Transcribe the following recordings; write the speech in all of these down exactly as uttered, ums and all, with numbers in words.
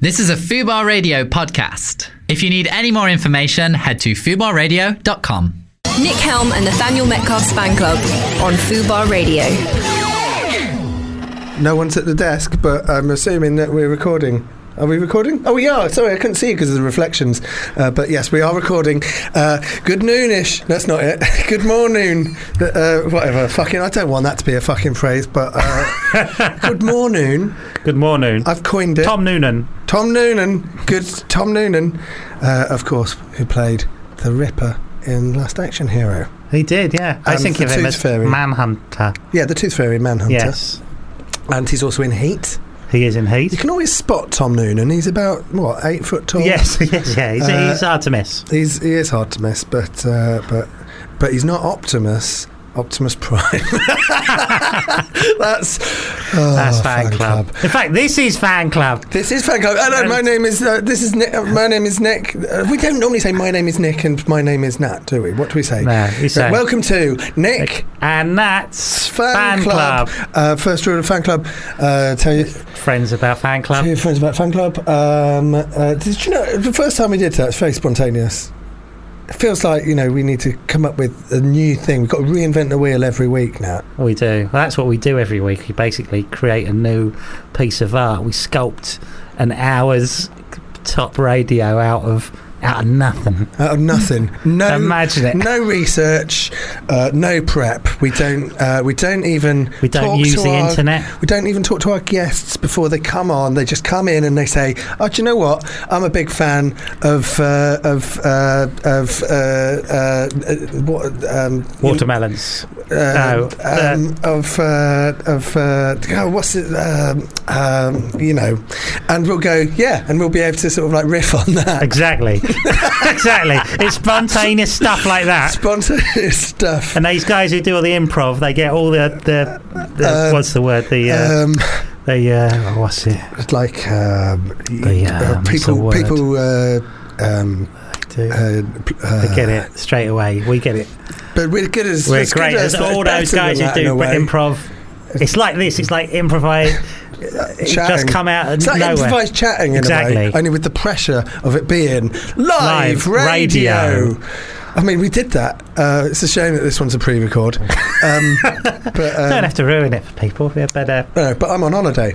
This is a FUBAR Radio podcast. If you need any more information, head to fubar radio dot com. Nick Helm and Nathaniel Metcalf's fan club on FUBAR Radio. No one's at the desk, but I'm assuming that we're recording. Are we recording? Oh, we are. Sorry, I couldn't see you because of the reflections. Uh, but yes, we are recording. Uh, good noonish. That's not it. Good morning. Uh, whatever. Fucking. I don't want that to be a fucking phrase, but uh, good morning. Good morning. I've coined it. Tom Noonan. Tom Noonan. Good. Tom Noonan, uh, of course, who played the Ripper in Last Action Hero. He did, yeah. And I think of him as Manhunter. Yeah, the Tooth Fairy Manhunter. Yes. And he's also in Heat. He is in Heat. You can always spot Tom Noonan. He's about, what, eight foot tall? Yes, yes, yeah. He's, uh, he's hard to miss. He's, he is hard to miss, but uh, but but he's not Optimus. Optimus Prime. That's oh, that's fan, fan club. club. In fact, this is fan club. This is fan club. Hello, my name is. Uh, this is Nick, uh, my name is Nick. Uh, we don't normally say my name is Nick and my name is Nat, do we? What do we say? No, we say uh, welcome to Nick, Nick and Nat's fan, fan club. club. Uh, first rule of fan club: uh, tell your friends about fan club. Tell your friends about fan club. Um, uh, did you know the first time we did that? It was very spontaneous. It feels like, you know, we need to come up with a new thing. We've got to reinvent the wheel every week now. We do. Well, that's what we do every week. We basically create a new piece of art. We sculpt an hour's top radio out of out of nothing. Out of nothing. No. Imagine it. No research. Uh, no prep. We don't. Uh, we don't even. We don't talk use to the our, internet. We don't even talk to our guests before they come on. They just come in and they say, "Oh, do you know what? I'm a big fan of uh, of uh, of uh, uh, what um, watermelons. Um, no, um, uh, of uh, of uh, oh, what's it? Um, um, you know." And we'll go, yeah, and we'll be able to sort of like riff on that. Exactly. Exactly. It's spontaneous stuff like that. Spontaneous stuff. And these guys who do all the improv, they get all the the, the um, what's the word? The uh, um, the uh, what's it? It's like um, the, uh, people people uh, um, do. Uh, uh, they get it straight away. We get it. But we're good as we're great as, as all those guys who do improv. It's like this. It's like improvise. It's just come out of nowhere. It's like improvised chatting in exactly. a way, only with the pressure of it being live, live radio. radio. I mean, we did that. Uh, it's a shame that this one's a pre-record. Um, but, um, don't have to ruin it for people. Yeah, but, uh, no, but I'm on holiday.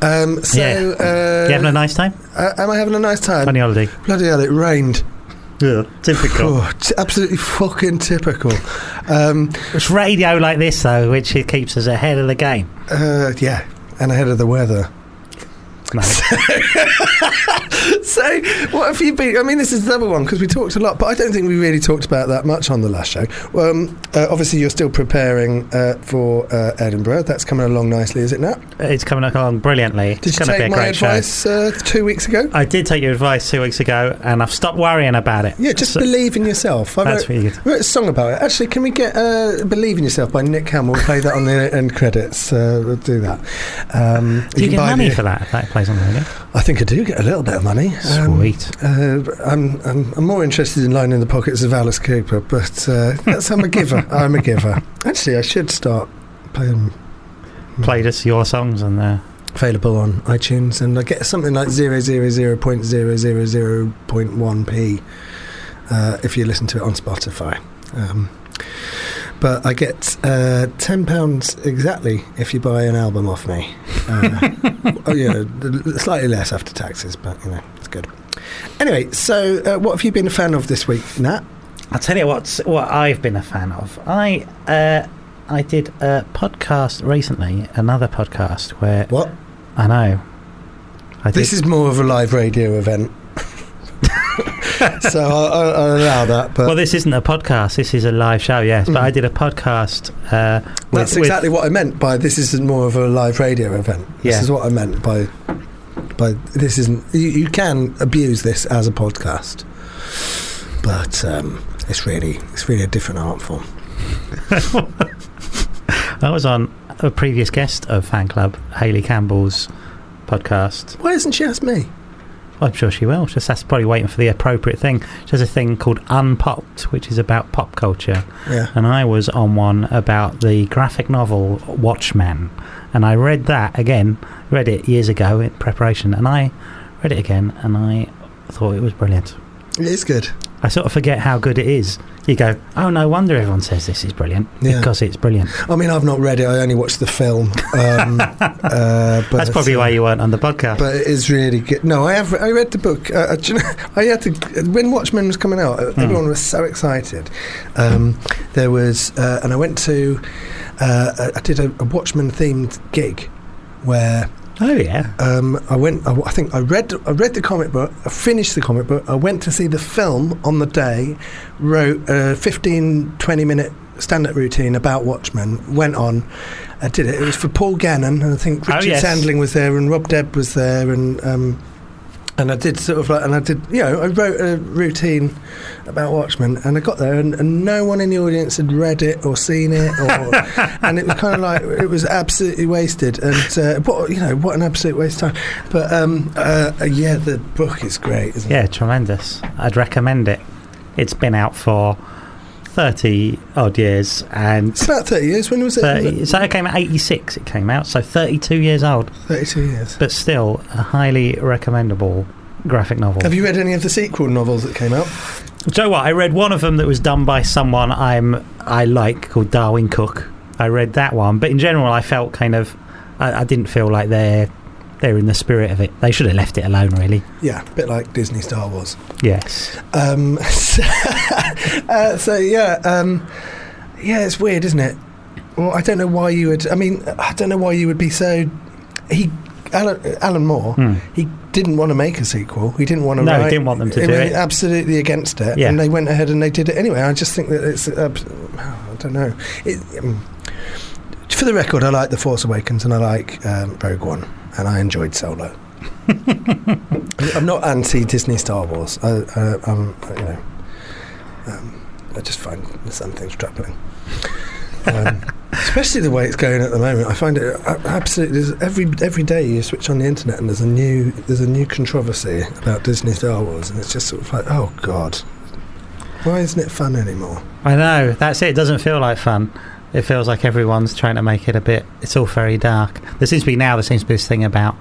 Um, so, yeah. uh, you having a nice time? Uh, am I having a nice time? Funny holiday. Bloody hell, it rained. Yeah, typical. Oh, t- absolutely fucking typical. Um, it's radio like this, though, which it keeps us ahead of the game. Uh, yeah. And ahead of the weather. No. So, so, what have you been? I mean, this is the other one because we talked a lot, but I don't think we really talked about that much on the last show. Um, uh, obviously, you're still preparing uh, for uh, Edinburgh. That's coming along nicely, is it, Nat? It's coming along brilliantly. Did it's you take my advice uh, two weeks ago? I did take your advice two weeks ago, and I've stopped worrying about it. Yeah, just so, believe in yourself. I that's wrote, really good. wrote a song about it. Actually, can we get uh, "Believe in Yourself" by Nick Helm? We'll play that on the end credits. Uh, we'll do that. Um, do you, you get money the, for that? that I think I do get a little bit of money. Um, Sweet. Uh, I'm, I'm I'm more interested in lining the pockets of Alice Cooper, but uh, that's I'm a giver. I'm a giver. Actually, I should start playing. Played us your songs on there. Available on iTunes, and I get something like zero zero zero point zero zero zero point one p uh, if you listen to it on Spotify. Um, but I get uh, ten pounds exactly if you buy an album off me. Uh, oh, yeah, slightly less after taxes, but, you know, it's good. Anyway, so uh, what have you been a fan of this week, Nat? I'll tell you what's, what I've been a fan of. I uh, I did a podcast recently, another podcast where... What? I know. I this is more of a live radio event. So I'll, I'll allow that. But well, this isn't a podcast. This is a live show, yes. Mm. But I did a podcast. Uh, with, That's exactly with, what I meant by this isn't more of a live radio event. Yeah. This is what I meant by by this isn't. You, you can abuse this as a podcast, but um, it's really it's really a different art form. I was on a previous guest of Fan Club, Hayley Campbell's podcast. Why hasn't she asked me? I'm sure she will. Just that's probably waiting for the appropriate thing. She has a thing called Unpopped, which is about pop culture. Yeah. And I was on one about the graphic novel Watchmen, and I read that again. Read it years ago in preparation, and I read it again, and I thought it was brilliant. It is good. I sort of forget how good it is. You go, oh, no wonder everyone says this is brilliant, yeah. because it's brilliant. I mean, I've not read it. I only watched the film. Um, uh, but that's probably why you weren't on the podcast. But it is really good. No, I have. I read the book. Uh, do you know, I had to when Watchmen was coming out. Mm. Everyone was so excited. Um, there was, uh, and I went to. Uh, I did a, a Watchmen themed gig, where. Oh yeah. Um, I went. I, I think I read. I read the comic book. I finished the comic book. I went to see the film on the day. Wrote a fifteen, twenty minute stand-up routine about Watchmen. Went on. I did it. It was for Paul Gannon, and I think Richard oh, yes. Sandling was there, and Rob Debb was there, and um, and I did sort of like, and I did. You know, I wrote a routine about Watchmen, and I got there, and, and no one in the audience had read it or seen it, or, and it was kind of like it was absolutely wasted. And uh, what you know, what an absolute waste of time. But um, uh, yeah, the book is great, isn't yeah, it? Yeah, tremendous. I'd recommend it. It's been out for thirty odd years, and it's about thirty years. When was it? thirty, so it came out eighty-six. It came out, so thirty-two years old. Thirty-two years, but still a highly recommendable graphic novel. Have you read any of the sequel novels that came out? Do you know what? I read one of them that was done by someone I'm I like called Darwin Cook. I read that one, but in general, I felt kind of I, I didn't feel like they're they're in the spirit of it. They should have left it alone, really. Yeah, a bit like Disney Star Wars. Yes. Um, so, uh, so yeah, um, yeah, it's weird, isn't it? Well, I don't know why you would. I mean, I don't know why you would be so. He Alan, Alan Moore. Mm. He. Didn't want to make a sequel. He didn't want to. No, write. He didn't want them to he do it. Absolutely against it, yeah. And they went ahead and they did it anyway. I just think that it's. Uh, I don't know. It, um, for the record, I like The Force Awakens and I like um, Rogue One, and I enjoyed Solo. I'm not anti Disney Star Wars. I, uh, I'm, you know, um, I just find some things troubling. Um, especially the way it's going at the moment. I find it absolutely every every day you switch on the internet and there's a new there's a new controversy about Disney Star Wars, and it's just sort of like, oh god, why isn't it fun anymore? I know, that's it. It doesn't feel like fun. It feels like everyone's trying to make it a bit. It's all very dark. There seems to be now. There seems to be this thing about.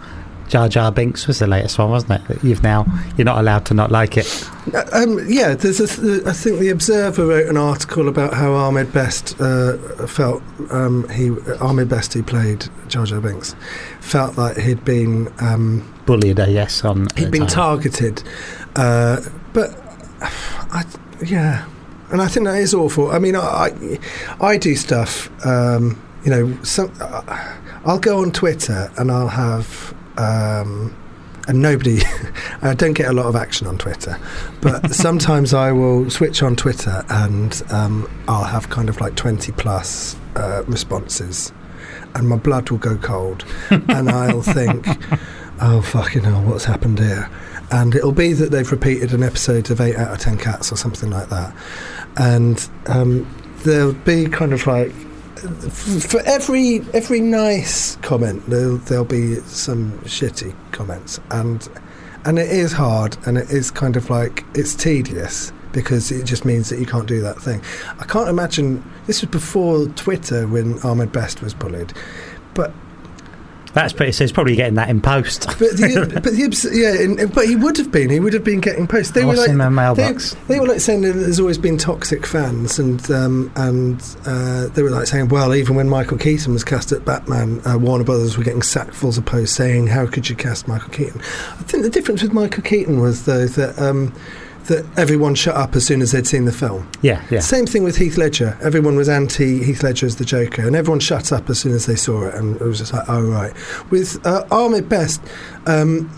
Jar Jar Binks was the latest one, wasn't it? You've now you're not allowed to not like it. Um, yeah, there's a th- I think The Observer wrote an article about how Ahmed Best uh, felt um, he Ahmed Best who played Jar Jar Binks felt like he'd been um, bullied. I guess on he'd been time. targeted, uh, but I, yeah, and I think that is awful. I mean, I I, I do stuff. Um, you know, some, uh, I'll go on Twitter and I'll have. Um, and nobody I don't get a lot of action on Twitter, but sometimes I will switch on Twitter and um, I'll have kind of like twenty plus uh, responses and my blood will go cold and I'll think, oh fucking hell, what's happened here? And it'll be that they've repeated an episode of eight out of ten Cats or something like that, and um, there'll be kind of like for every every nice comment there'll, there'll be some shitty comments, and and it is hard, and it is kind of like it's tedious because it just means that you can't do that thing. I can't imagine this was before Twitter when Ahmed Best was bullied, but that's pretty. So he's probably getting that in post. But the, but the, yeah, in, but he would have been. He would have been getting posts. They I were like in my mailbox. They, they were like saying that there's always been toxic fans, and um, and uh, they were like saying, well, even when Michael Keaton was cast at Batman, uh, Warner Brothers were getting sackfuls of posts saying, how could you cast Michael Keaton? I think the difference with Michael Keaton was though that. Um, that everyone shut up as soon as they'd seen the film. Yeah, yeah. Same thing with Heath Ledger. Everyone was anti Heath Ledger as the Joker, and everyone shut up as soon as they saw it, and it was just like, oh, right. With uh, Ahmed Best, um,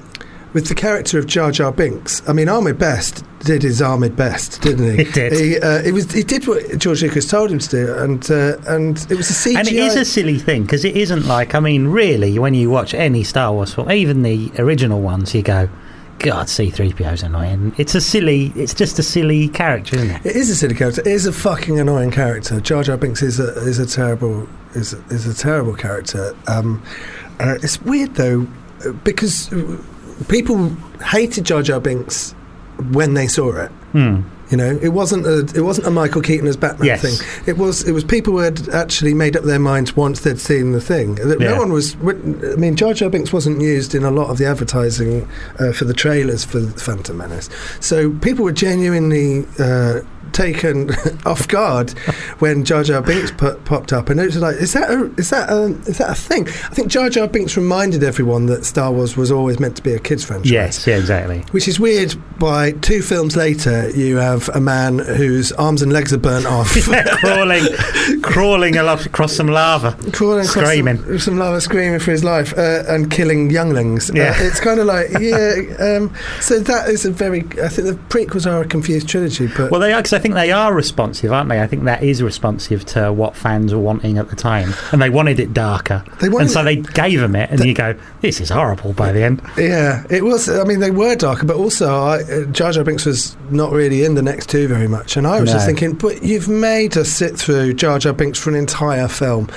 with the character of Jar Jar Binks, I mean, Ahmed Best did his Ahmed Best, didn't he? He did. He, uh, it was, he did what George Lucas told him to do, and, uh, and it was a C G I. And it is a silly thing, because it isn't like, I mean, really, when you watch any Star Wars film, even the original ones, you go... God, C three P O's annoying. It's a silly, it's just a silly character, isn't it? It is a silly character. It is a fucking annoying character. Jar Jar Binks is a is a terrible is a, is a terrible character. Um, uh, it's weird though, because people hated Jar Jar Binks when they saw it. Mm. You know, it wasn't a it wasn't a Michael Keaton as Batman yes. thing. It was it was people who had actually made up their minds once they'd seen the thing. No yeah. one was. I mean, Jar Jar Binks wasn't used in a lot of the advertising uh, for the trailers for The Phantom Menace. So people were genuinely uh, taken off guard when Jar Jar Binks put, popped up, and it was like, is that a, is that a, is that a thing? I think Jar Jar Binks reminded everyone that Star Wars was always meant to be a kids' franchise. Yes, yeah, exactly. Which is weird. By two films later, you have a man whose arms and legs are burnt off, yeah, crawling, crawling across some lava, crawling, screaming, across some, some lava, screaming for his life, uh, and killing younglings. Yeah, uh, it's kind of like yeah. Um, so that is a very. I think the prequels are a confused trilogy, but well, they are. I think they are responsive, aren't they? I think that is responsive to what fans were wanting at the time, and they wanted it darker. They wanted and so they gave them it, and th- you go, "This is horrible." By the end, yeah, it was. I mean, they were darker, but also I, uh, Jar Jar Binks was not really in the next two very much, and I was no. just thinking, "But you've made us sit through Jar Jar Binks for an entire film."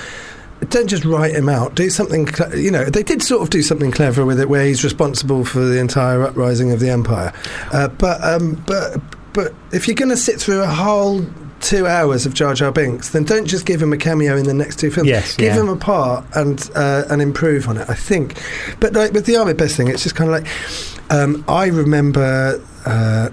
Don't just write him out. Do something, cl- you know. They did sort of do something clever with it, where he's responsible for the entire uprising of the Empire, uh, but um, but. But if you're going to sit through a whole two hours of Jar Jar Binks, then don't just give him a cameo in the next two films. Yes, give yeah. him a part and uh, and improve on it, I think. But like with the Ahmed Best thing, it's just kind of like um, I remember uh,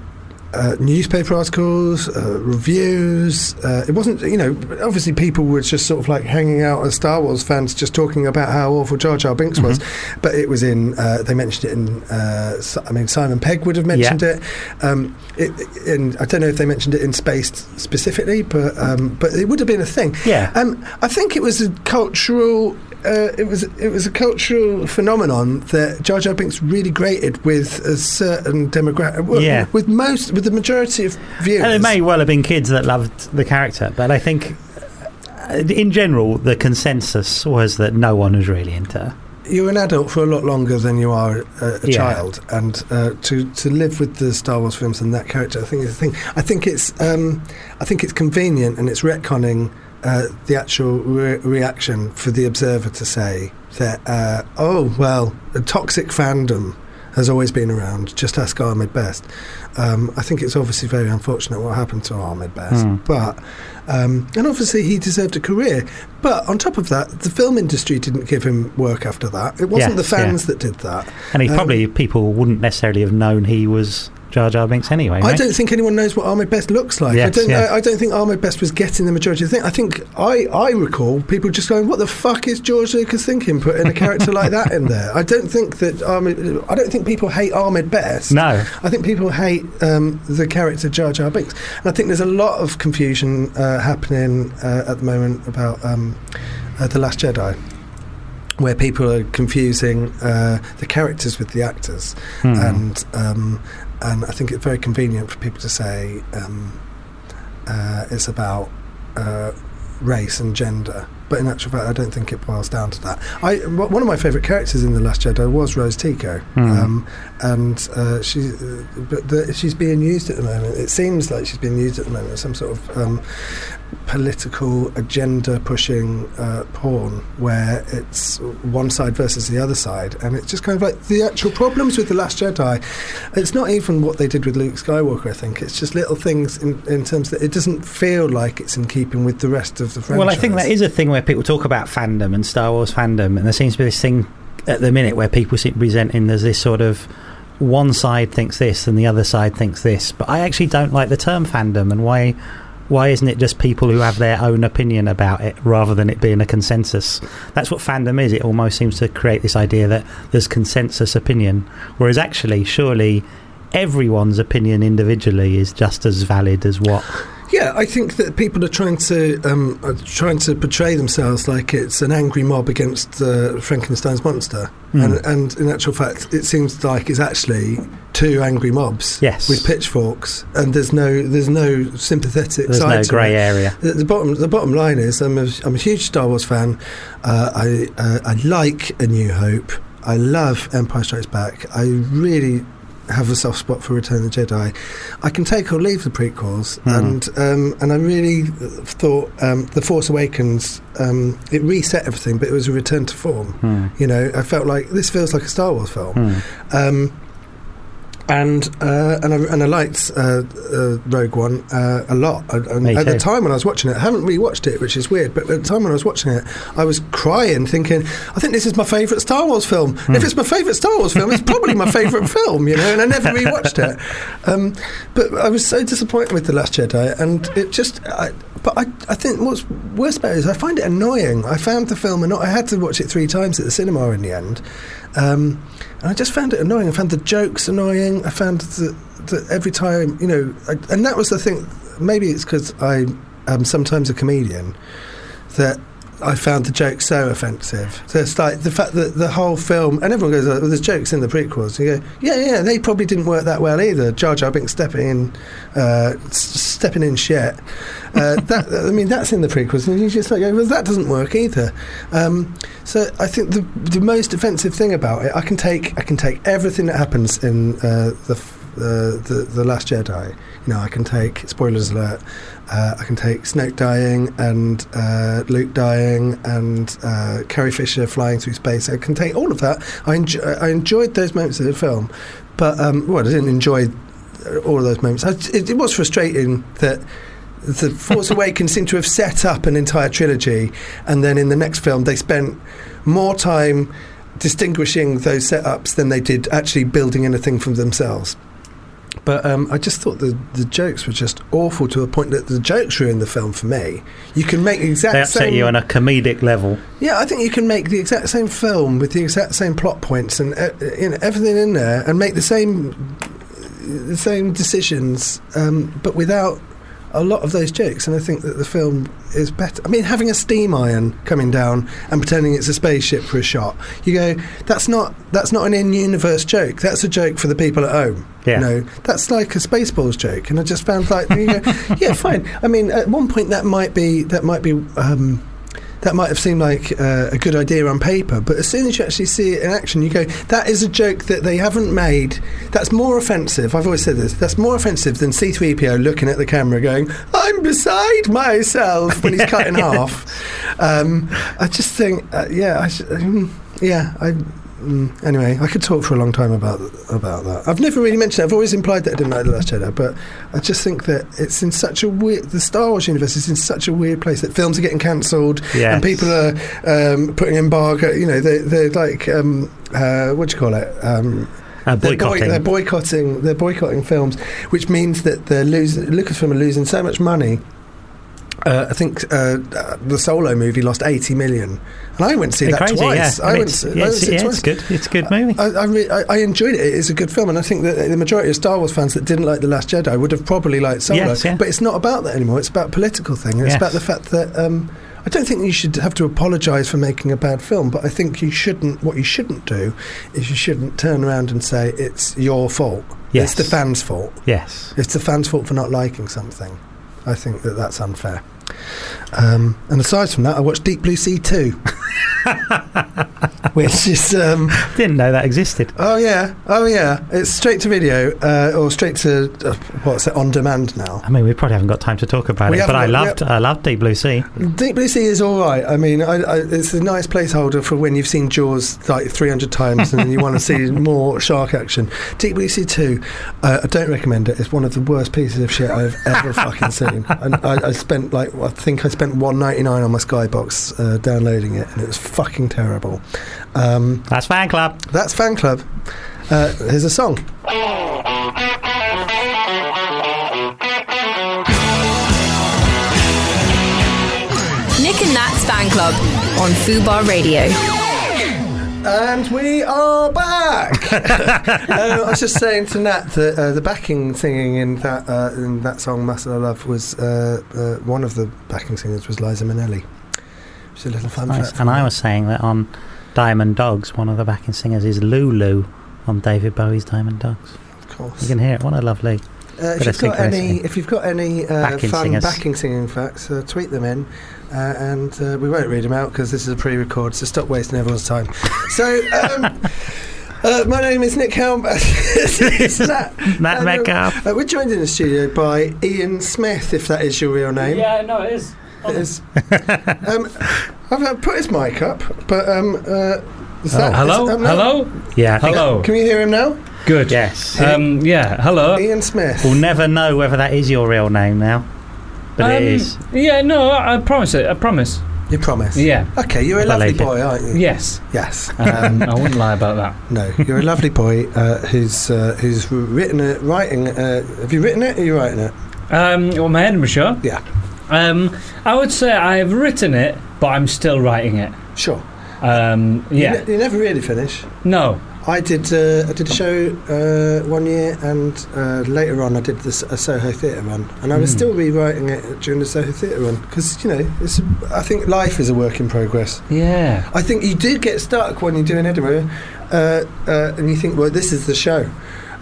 uh, newspaper articles, uh, reviews. Uh, it wasn't, you know, obviously people were just sort of like hanging out as Star Wars fans, just talking about how awful Jar Jar Binks mm-hmm. was. But it was in uh, they mentioned it in. Uh, I mean, Simon Pegg would have mentioned yeah. it. Um, It, in, I don't know if they mentioned it in Space specifically, but um, but it would have been a thing. Yeah, um, I think it was a cultural. Uh, it was it was a cultural phenomenon that Jar Jar Binks really grated with a certain demographic. Well, yeah. with most with the majority of viewers. And it may well have been kids that loved the character, but I think in general the consensus was that no one was really into her. You're an adult for a lot longer than you are a, a yeah. child, and uh, to to live with the Star Wars films and that character, I think is the thing. I think it's um, I think it's convenient, and it's retconning uh, the actual re- reaction for the Observer to say that uh, oh well, a toxic fandom has always been around. Just ask Ahmed Best. Um, I think it's obviously very unfortunate what happened to Ahmed Best, mm. but um, and obviously he deserved a career. But on top of that, the film industry didn't give him work after that. It wasn't yes, the fans yeah. that did that. And he um, probably people wouldn't necessarily have known he was Jar Jar Binks anyway. Right? I don't think anyone knows what Ahmed Best looks like. Yes, I don't. Yeah. I, I don't think Ahmed Best was getting the majority of the thing. I think I, I recall people just going, "What the fuck is George Lucas thinking? Putting a character like that in there?" I don't think that. Ahmed, I don't think people hate Ahmed Best. No, I think people hate um, the character Jar Jar Binks, and I think there's a lot of confusion uh, happening uh, at the moment about um, uh, The Last Jedi, where people are confusing uh, the characters with the actors, hmm. and. Um, And I think it's very convenient for people to say um, uh, it's about uh, race and gender. But in actual fact, I don't think it boils down to that. I, w- one of my favourite characters in The Last Jedi was Rose Tico. Mm. Um, and uh, she, uh, but the, she's being used at the moment. It seems like she's being used at the moment as some sort of um, political agenda-pushing uh, porn where it's one side versus the other side. And it's just kind of like the actual problems with The Last Jedi. It's not even what they did with Luke Skywalker, I think. It's just little things in, in terms that it doesn't feel like it's in keeping with the rest of the franchise. Well, I think that is a thing where people talk about fandom and Star Wars fandom, and there seems to be this thing at the minute where people seem presenting there's this sort of one side thinks this and the other side thinks this, but I actually don't like the term fandom, and why why isn't it just people who have their own opinion about it rather than it being a consensus? That's what fandom is. It almost seems to create this idea that there's consensus opinion, whereas actually surely everyone's opinion individually is just as valid as what Yeah, I think that people are trying to um, are trying to portray themselves like it's an angry mob against uh, Frankenstein's monster, mm. and, and in actual fact, it seems like it's actually two angry mobs yes. with pitchforks, and there's no there's no sympathetic there's side. There's no grey area. The, the bottom the bottom line is, I'm a, I'm a huge Star Wars fan. Uh, I uh, I like A New Hope. I love Empire Strikes Back. I really. Have a soft spot for Return of the Jedi. I can take or leave the prequels, mm. and um, and I really thought um, The Force Awakens um, it reset everything, but it was a return to form. Mm. You know, I felt like this feels like a Star Wars film. Mm. Um, and uh, and I, and I liked uh, uh, Rogue One uh, a lot. And at the time when I was watching it, I haven't rewatched it, which is weird. But at the time when I was watching it, I was crying, thinking, I think this is my favourite Star Wars film. Mm. And if it's my favourite Star Wars film, it's probably my favourite film, you know. And I never rewatched it. Um, but I was so disappointed with The Last Jedi, and it just. I, But I, I think what's worse about it is I find it annoying. I found the film, and I had to watch it three times at the cinema in the end. Um, and I just found it annoying. I found the jokes annoying. I found that, that every time, you know, I, and that was the thing. Maybe it's because I am sometimes a comedian that I found the jokes so offensive. So it's like the fact that the whole film, and everyone goes, oh, there's jokes in the prequels. You go, yeah, yeah, they probably didn't work that well either. Jar Jar Binks stepping in, uh, s- stepping in shit. Uh, that, I mean, that's in the prequels. And you just like, well, that doesn't work either. Um, so I think the the most offensive thing about it, I can take, I can take everything that happens in uh, the, uh, the the Last Jedi. You know, I can take, spoilers alert. Uh, I can take Snoke dying and uh, Luke dying and uh, Carrie Fisher flying through space. I can take all of that. I, enjoy, I enjoyed those moments of the film, but um, well, I didn't enjoy all of those moments. I, it, it was frustrating that The Force Awakens seemed to have set up an entire trilogy, and then in the next film they spent more time distinguishing those setups than they did actually building anything from themselves. But um, I just thought the, the jokes were just awful, to a point that the jokes ruined the film for me. You can make the exact same... They upset same, you on a comedic level. Yeah, I think you can make the exact same film with the exact same plot points and uh, you know, everything in there, and make the same the same decisions, um, but without a lot of those jokes. And I think that the film is better. I mean, having a steam iron coming down and pretending it's a spaceship for a shot, you go, that's not that's not an in-universe joke. That's a joke for the people at home. Yeah. You know, that's like a Spaceballs joke. And I just found, like, you go, yeah, fine. I mean, at one point that might be that might be um, that might have seemed like uh, a good idea on paper, but as soon as you actually see it in action, you go, that is a joke that they haven't made. That's more offensive. I've always said this. That's more offensive than C three P O looking at the camera going, I'm beside myself, when he's cut in half. Um, I just think, uh, yeah, I sh- yeah, I... Mm, anyway, I could talk for a long time about about that. I've never really mentioned it. I've always implied that I didn't like The Last Jedi, but I just think that it's in such a weird... The Star Wars universe is in such a weird place that films are getting cancelled, yes. And people are um, putting embargo... You know, they, they're like... Um, uh, what do you call it? Um, uh, boycotting. They're, boy- they're, boycotting, they're boycotting films, which means that they're losing, Lucasfilm are losing so much money. Uh, I think uh, the Solo movie lost eighty million, and I went to see it's that crazy, twice. Yeah. I went. To, yeah, I went to see yeah, it twice. It's good. It's a good movie. I, I, re- I, I enjoyed it. It's a good film, and I think that the majority of Star Wars fans that didn't like The Last Jedi would have probably liked Solo. Yes, yeah. But it's not about that anymore. It's about a political thing. And yes. It's about the fact that um, I don't think you should have to apologise for making a bad film, but I think you shouldn't. What you shouldn't do is you shouldn't turn around and say it's your fault. Yes. It's the fans' fault. Yes, it's the fans' fault for not liking something. I think that that's unfair. Um, and aside from that, I watched Deep Blue Sea two, which is um, didn't know that existed. Oh yeah, oh yeah. It's straight to video, uh, or straight to uh, what's it, on demand now. I mean, we probably haven't got time to talk about we it, but I loved, yep. I loved Deep Blue Sea. Deep Blue Sea is all right. I mean, I, I, it's a nice placeholder for when you've seen Jaws like three hundred times and you want to see more shark action. Deep Blue Sea two, uh, I don't recommend it. It's one of the worst pieces of shit I've ever fucking seen. And I, I spent like. I think I spent one ninety-nine on my Skybox uh, downloading it, and it was fucking terrible. Um, that's fan club. That's fan club. Uh, here's a song. Nick and Nat's fan club on FUBAR Radio. And we are back. uh, I was just saying to Nat that uh, the backing singing in that uh, in that song "Muscle I Love" was uh, uh, one of the backing singers was Liza Minnelli. Which is a little fun nice. fact. And I was saying that on Diamond Dogs, one of the backing singers is Lulu on David Bowie's Diamond Dogs. Of course, you can hear it. What a lovely. Uh, if, you've got any, if you've got any uh, backing fun singers. backing singing facts, uh, tweet them in, uh, and uh, we won't read them out because this is a pre-record, so stop wasting everyone's time. So, um, uh, my name is Nick Helm. It's Nat, Nat Metcalf. Uh, we're joined in the studio by Ian Smith, if that is your real name. Yeah, no, it is. It is. um, I've uh, put his mic up, but... Um, uh, is oh, that, hello? Is, um, no? Hello? Yeah. Hello. Can you hear him now? Good. Yes. Um, yeah. Hello. Ian Smith. We'll never know whether that is your real name now, but um, it is. Yeah. No, I promise it. I promise. You promise? Yeah. Okay, you're a lovely like boy, it. aren't you? Yes. Yes. Um, I wouldn't lie about that. No, you're a lovely boy uh, who's uh, who's written it, writing. Uh, have you written it? Or are you writing it? Um, well, my Edinburgh show. Yeah. Um, I would say I have written it, but I'm still writing it. Sure. Um, yeah. You, ne- you never really finish. No. I did. Uh, I did a show uh, one year, and uh, later on, I did this, a Soho Theatre run, and I was mm. still rewriting it during the Soho Theatre run because you know, it's, I think life is a work in progress. Yeah. I think you do get stuck when you're doing Edinburgh, uh, uh, and you think, well, this is the show.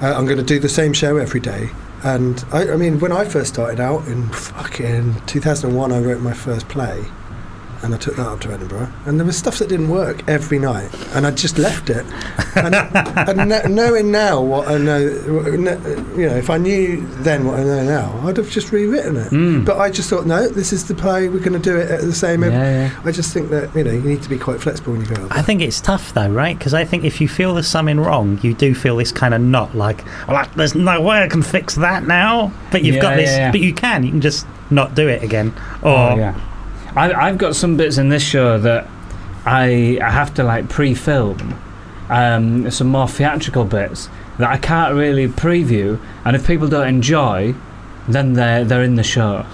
Uh, I'm going to do the same show every day. And I, I mean, when I first started out in fucking two thousand one, I wrote my first play. And I took that up to Edinburgh, and there was stuff that didn't work every night, and I just left it. And, and no, knowing now what I know, you know, if I knew then what I know now, I'd have just rewritten it. Mm. But I just thought, no, this is the play. We're going to do it at the same. Yeah, yeah. I just think that you know you need to be quite flexible when you go. I think it's tough though, right? Because I think if you feel there's something wrong, you do feel this kind of knot, like, well, I, there's no way I can fix that now. But you've yeah, got this. Yeah, yeah. But you can. You can just not do it again. Or. Oh, yeah. I've got some bits in this show that I I have to like pre-film, um, some more theatrical bits that I can't really preview, and if people don't enjoy, then they're they're in the show.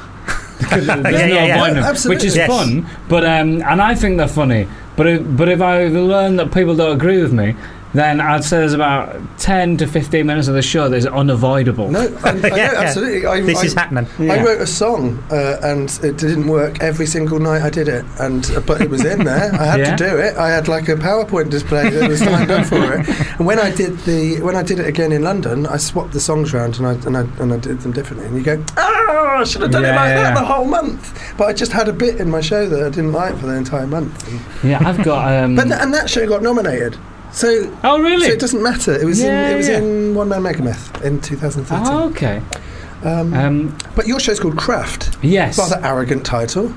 Because there's yeah, no yeah, point yeah. Of, which is yes. fun, but um, and I think they're funny. But if, but if I learn that people don't agree with me, then I'd say there's about ten to fifteen minutes of the show that is unavoidable. No, I, I yeah, know, absolutely. I, this I, is happening. Yeah. I wrote a song uh, and it didn't work every single night I did it, and uh, but it was in there. I had yeah. to do it. I had like a PowerPoint display that was lined up for it. And when I did the when I did it again in London, I swapped the songs around and I and I, and I did them differently. And you go, ah, I should have done yeah, it like yeah. that the whole month. But I just had a bit in my show that I didn't like for the entire month. Yeah, I've got. Um, but th- and that show got nominated. So, oh really? So it doesn't matter. It was yeah, in it was yeah. in One Man Megamyth in twenty thirteen. Oh, okay. Um, um, but your show's called Craft. Yes. Rather arrogant title.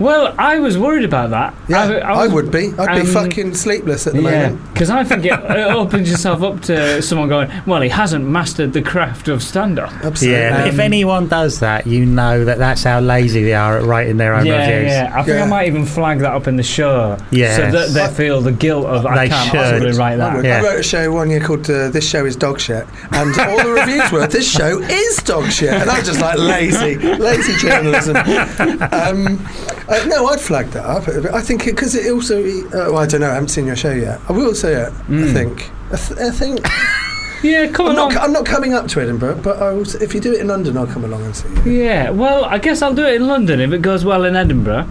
Well, I was worried about that. Yeah, I, I, was, I would be. I'd um, be fucking sleepless at the yeah, moment. Because I think it, it opens yourself up to someone going, well, he hasn't mastered the craft of stand-up. Absolutely. Yeah, um, if anyone does that, you know that that's how lazy they are at writing their own yeah, reviews. Yeah, I think yeah. I might even flag that up in the show. Yeah. So that they I, feel the guilt of, I, I can't should. possibly write that. I, yeah. I wrote a show one year called uh, This Show is Dog Shit, and all the reviews were, this show is dog shit. And I was just like, lazy, lazy journalism. Um, uh, no, I'd flag that up. I think because it, it also, uh, well, I don't know, I haven't seen your show yet. I will say it, mm. I think. I, th- I think. Yeah, come I'm along. Not, I'm not coming up to Edinburgh, but I was, if you do it in London, I'll come along and see you. Yeah, well, I guess I'll do it in London if it goes well in Edinburgh.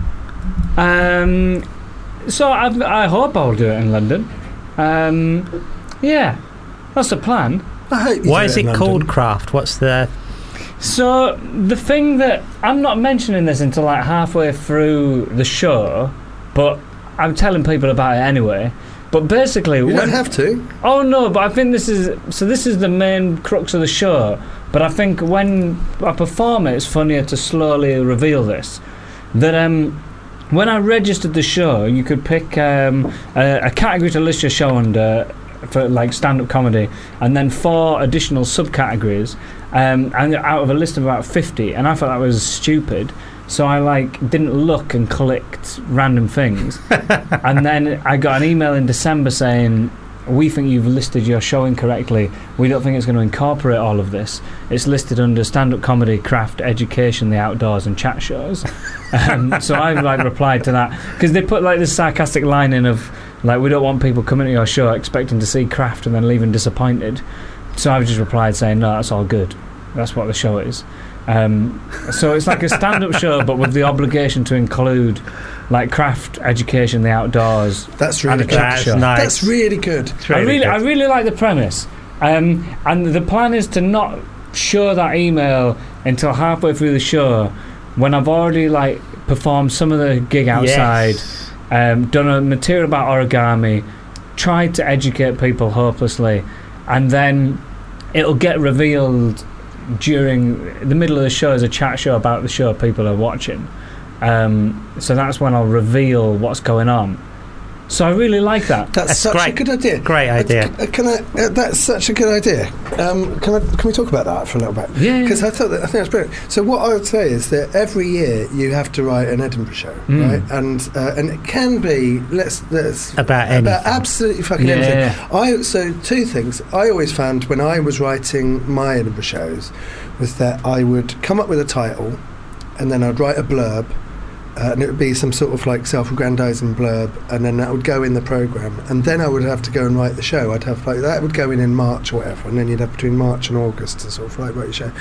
Um, so I've, I hope I'll do it in London. Um, yeah, that's the plan. I hope you Why do is it, in it called Craft? What's the... So the thing that I'm not mentioning this until like halfway through the show, but I'm telling people about it anyway. But basically, you don't have to. Oh no! But I think this is so. This is the main crux of the show. But I think when I perform it, it's funnier to slowly reveal this. That um, when I registered the show, you could pick um a, a category to list your show under for like stand-up comedy, and then four additional subcategories. Um, and out of a list of about fifty, and I thought that was stupid, so I like didn't look and clicked random things. And then I got an email in December saying, we think you've listed your show incorrectly, we don't think it's going to incorporate all of this, it's listed under stand-up comedy, craft, education, the outdoors and chat shows. Um, so I like replied to that because they put like this sarcastic line in of like, we don't want people coming to your show expecting to see craft and then leaving disappointed. So I've just replied saying, no, that's all good. That's what the show is. Um, so it's like a stand-up show, but with the obligation to include, like, craft, education, the outdoors. That's really good. That's, nice. That's really good. That's really I really, good. I really like the premise. Um, and the plan is to not show that email until halfway through the show, when I've already, like, performed some of the gig outside, yes. um, done a material about origami, tried to educate people hopelessly, and then it'll get revealed during the middle of the show as a chat show about the show people are watching. Um, so that's when I'll reveal what's going on. So I really like that. That's, that's such great. a good idea. Great idea. Uh, can I? Uh, that's such a good idea. Um, can I? Can we talk about that for a little bit? Yeah. Because yeah. I thought that, I think that's brilliant. So what I would say is that every year you have to write an Edinburgh show, mm. right? And uh, and it can be let's let's about anything. about absolutely fucking yeah. anything. I so two things I always found when I was writing my Edinburgh shows was that I would come up with a title, and then I'd write a blurb. Uh, and it would be some sort of like self-aggrandising blurb, and then that would go in the programme, and then I would have to go and write the show. I'd have like that would go in in March or whatever, and then you'd have between March and August to sort of like write your show.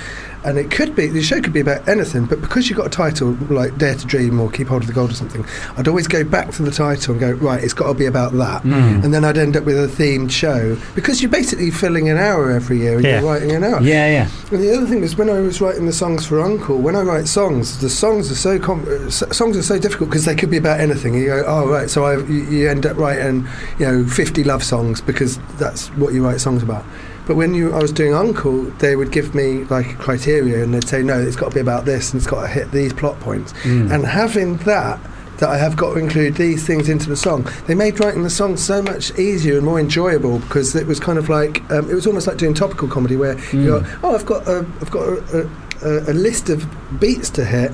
And it could be the show could be about anything, but because you've got a title like Dare to Dream or Keep Hold of the Gold or something, I'd always go back to the title and go right, it's got to be about that, mm. and then I'd end up with a themed show because you're basically filling an hour every year and yeah. you're writing an hour. Yeah, yeah. And the other thing was when I was writing the songs for Uncle, when I write songs, the songs are so. Com- so songs are so difficult because they could be about anything. You go, oh right, so I, you end up writing, you know, fifty love songs because that's what you write songs about. But when you, I was doing Uncle, they would give me like a criteria and they'd say, no, it's got to be about this and it's got to hit these plot points. Mm. And having that, that I have got to include these things into the song. They made writing the song so much easier and more enjoyable because it was kind of like um, it was almost like doing topical comedy where mm. you go, oh, I've got a, I've got a, a, a list of beats to hit.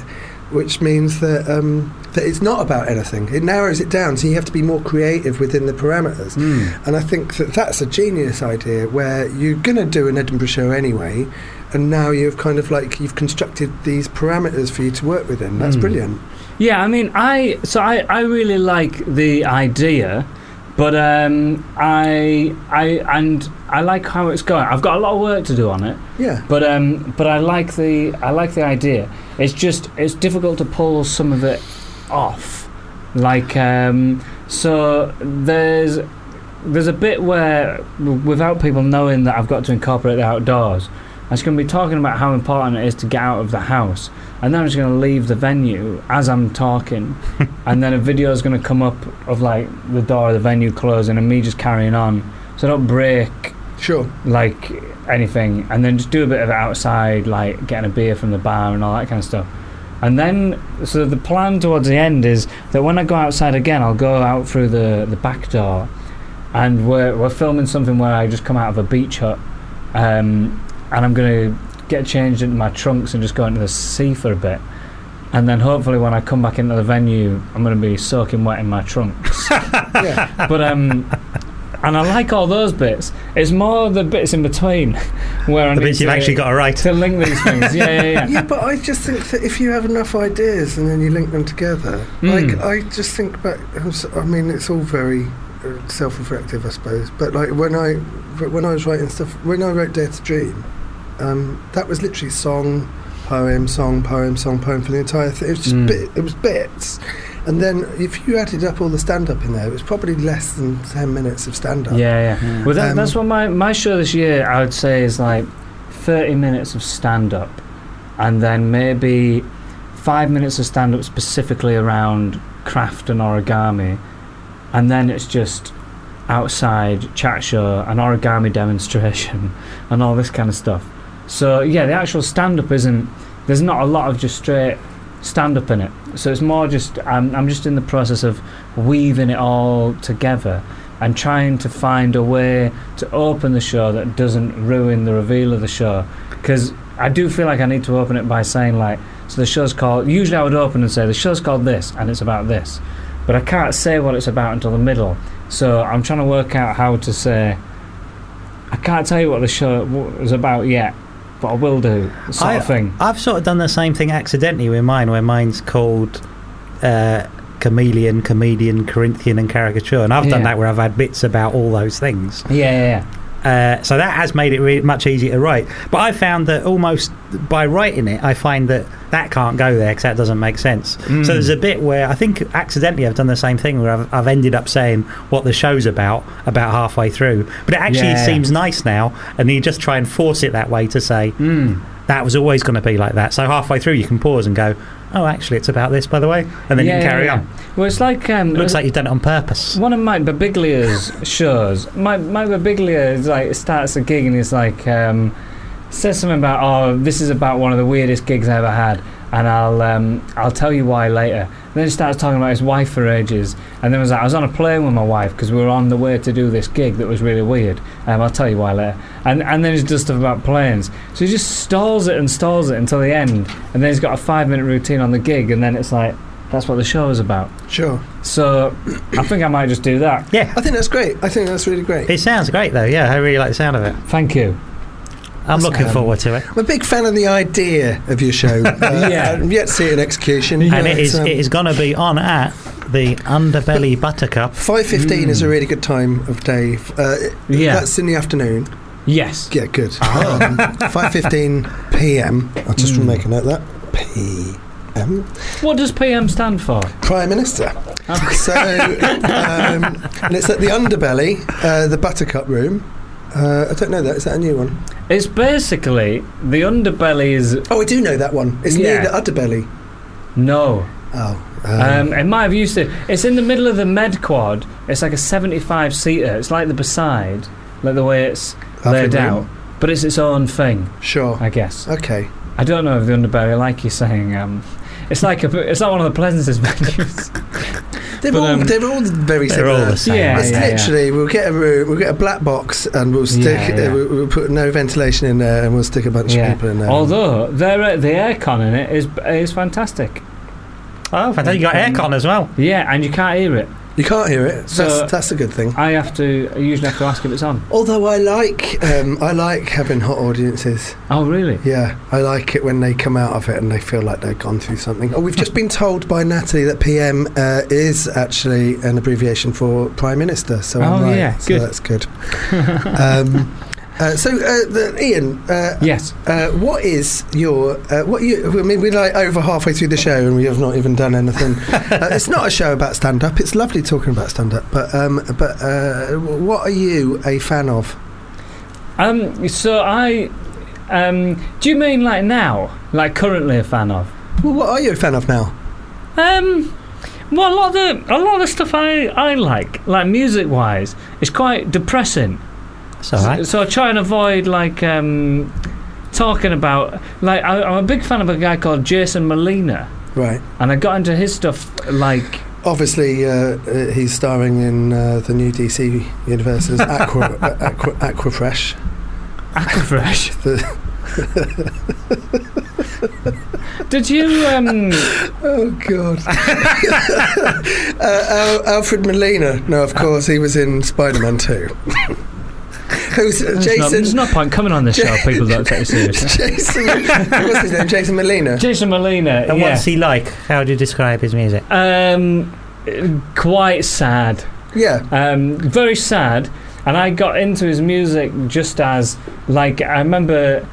Which means that um, that it's not about anything. It narrows it down, so you have to be more creative within the parameters. Mm. And I think that that's a genius idea, where you're going to do an Edinburgh show anyway, and now you've kind of like you've constructed these parameters for you to work within. That's mm. brilliant. Yeah, I mean, I so I, I really like the idea, but um, I I and I like how it's going. I've got a lot of work to do on it. Yeah. But um, but I like the I like the idea. It's just it's difficult to pull some of it off. Like um, so, there's there's a bit where without people knowing that I've got to incorporate the outdoors, I'm just going to be talking about how important it is to get out of the house, and then I'm just going to leave the venue as I'm talking, and then a video is going to come up of like the door of the venue closing and me just carrying on, so I don't break. Sure. Like anything, and then just do a bit of it outside, like getting a beer from the bar and all that kind of stuff. And then, so the plan towards the end is that when I go outside again, I'll go out through the, the back door, and we're we're filming something where I just come out of a beach hut, um, and I'm gonna get changed into my trunks and just go into the sea for a bit. And then hopefully when I come back into the venue, I'm gonna be soaking wet in my trunks. yeah. But um. And I like all those bits. It's more the bits in between where I the need bits you've to, actually got to write to link these things. Yeah, yeah, yeah. Yeah, but I just think that if you have enough ideas and then you link them together, mm. like I just think about. I mean, it's all very self-reflective, I suppose. But like when I when I was writing stuff, when I wrote Dare to Dream, um, that was literally song, poem, song, poem, song, poem for the entire thing. It was just mm. bit, it was bits. And then if you added up all the stand-up in there, it was probably less than ten minutes of stand-up. Yeah, yeah. yeah. Well, that, um, that's what my, my show this year, I would say, is like thirty minutes of stand-up and then maybe five minutes of stand-up specifically around craft and origami. And then it's just outside chat show, an origami demonstration and all this kind of stuff. So, yeah, the actual stand-up isn't... There's not a lot of just straight... stand up in it, so it's more just I'm, I'm just in the process of weaving it all together and trying to find a way to open the show that doesn't ruin the reveal of the show, because I do feel like I need to open it by saying like, so the show's called, usually I would open and say the show's called this and it's about this, but I can't say what it's about until the middle, so I'm trying to work out how to say I can't tell you what the show is about yet, but I will do, sort I, of thing. I've sort of done the same thing accidentally with mine, where mine's called uh, Chameleon, Comedian, Corinthian and Caricature, and I've yeah. done that where I've had bits about all those things. Yeah, yeah, yeah. Uh, so that has made it really much easier to write. But I found that almost by writing it, I find that that can't go there because that doesn't make sense. Mm. So there's a bit where I think accidentally I've done the same thing where I've, I've ended up saying what the show's about about halfway through. But it actually yeah. seems nice now, and you just try and force it that way to say mm. that was always going to be like that. So halfway through you can pause and go, oh, actually it's about this, by the way, and then yeah, you can carry yeah. on. Well, it's like um, it looks like you've done it on purpose. One of Mike Birbiglia's shows, Mike, Mike Birbiglia is like starts a gig and he's like um, says something about, oh, this is about one of the weirdest gigs I ever had, and I'll um, I'll tell you why later. And then he starts talking about his wife for ages, and then was like, I was on a plane with my wife because we were on the way to do this gig that was really weird. Um, I'll tell you why later. And and then he does stuff about planes. So he just stalls it and stalls it until the end, and then he's got a five minute routine on the gig, and then it's like, that's what the show is about. Sure. So I think I might just do that. Yeah. I think that's great. I think that's really great. It sounds great though, yeah. I really like the sound of it. Thank you. I'm that's looking um, forward to it. I'm a big fan of the idea of your show. Uh, yeah. I've yet to see it in execution. And know, it is um, it is going to be on at the Underbelly Buttercup. five fifteen mm. is a really good time of day. Uh, yeah. That's in the afternoon. Yes. Yeah, good. Oh. Um, five fifteen p m I'll just mm. make a note of that. P. Um, what does P M stand for? Prime Minister. Okay. So, um, and it's at the Underbelly, uh, the Buttercup Room. Uh, I don't know that. Is that a new one? It's basically the Underbelly is. Oh, I do know that one. It's yeah. near the Underbelly. No. Oh. Um, um, it might have used to. It's in the middle of the Med Quad. It's like a seventy-five seater. It's like the Beside, like the way it's laid out. But it's its own thing. Sure. I guess. Okay. I don't know if the Underbelly, like you're saying, um, it's like a, it's not one of the pleasantest venues. They're all, um, they're all very they're similar. All the same. Yeah, it's yeah, literally yeah. we'll get a room, we'll get a black box, and we'll stick. Yeah, yeah. Uh, we'll, we'll put no ventilation in there, and we'll stick a bunch yeah. of people in there. Although there, uh, the aircon in it is is fantastic. Oh, fantastic! You got aircon as well. Yeah, and you can't hear it. You can't hear it. So that's, that's a good thing. I have to I usually have to ask if it's on. Although I like um, I like having hot audiences. Oh really? Yeah, I like it when they come out of it and they feel like they've gone through something. Oh, we've just been told by Natalie that P M uh, is actually an abbreviation for Prime Minister. So oh, I'm right. Yeah, so good. That's good. um, uh, so uh, the, Ian. Uh, yes. Uh, what is your uh, what you? I mean, we're like over halfway through the show and we have not even done anything. uh, it's not a show about stand up. It's lovely talking about stand up, but um, but uh, what are you a fan of? Um. So I. Um. Do you mean like now? Like currently a fan of? Well, what are you a fan of now? Um. Well, a lot of the, a lot of the stuff I I like, like music wise, is quite depressing. Right. So I try and avoid like um, talking about like I, I'm a big fan of a guy called Jason Molina, right? And I got into his stuff like obviously uh, he's starring in uh, the new D C universe as Aqua Aqua Aquafresh. Aquafresh. Did you? Um oh God! uh, Al- Alfred Molina. No, of course he was in Spider-Man two. Who's uh, Jason? Not, there's no point coming on this J- show. People don't take it seriously. Jason, what's his name? Jason Molina. Jason Molina. And yeah. What's he like? How would you describe his music? Um, quite sad. Yeah. Um, very sad. And I got into his music just as like I remember.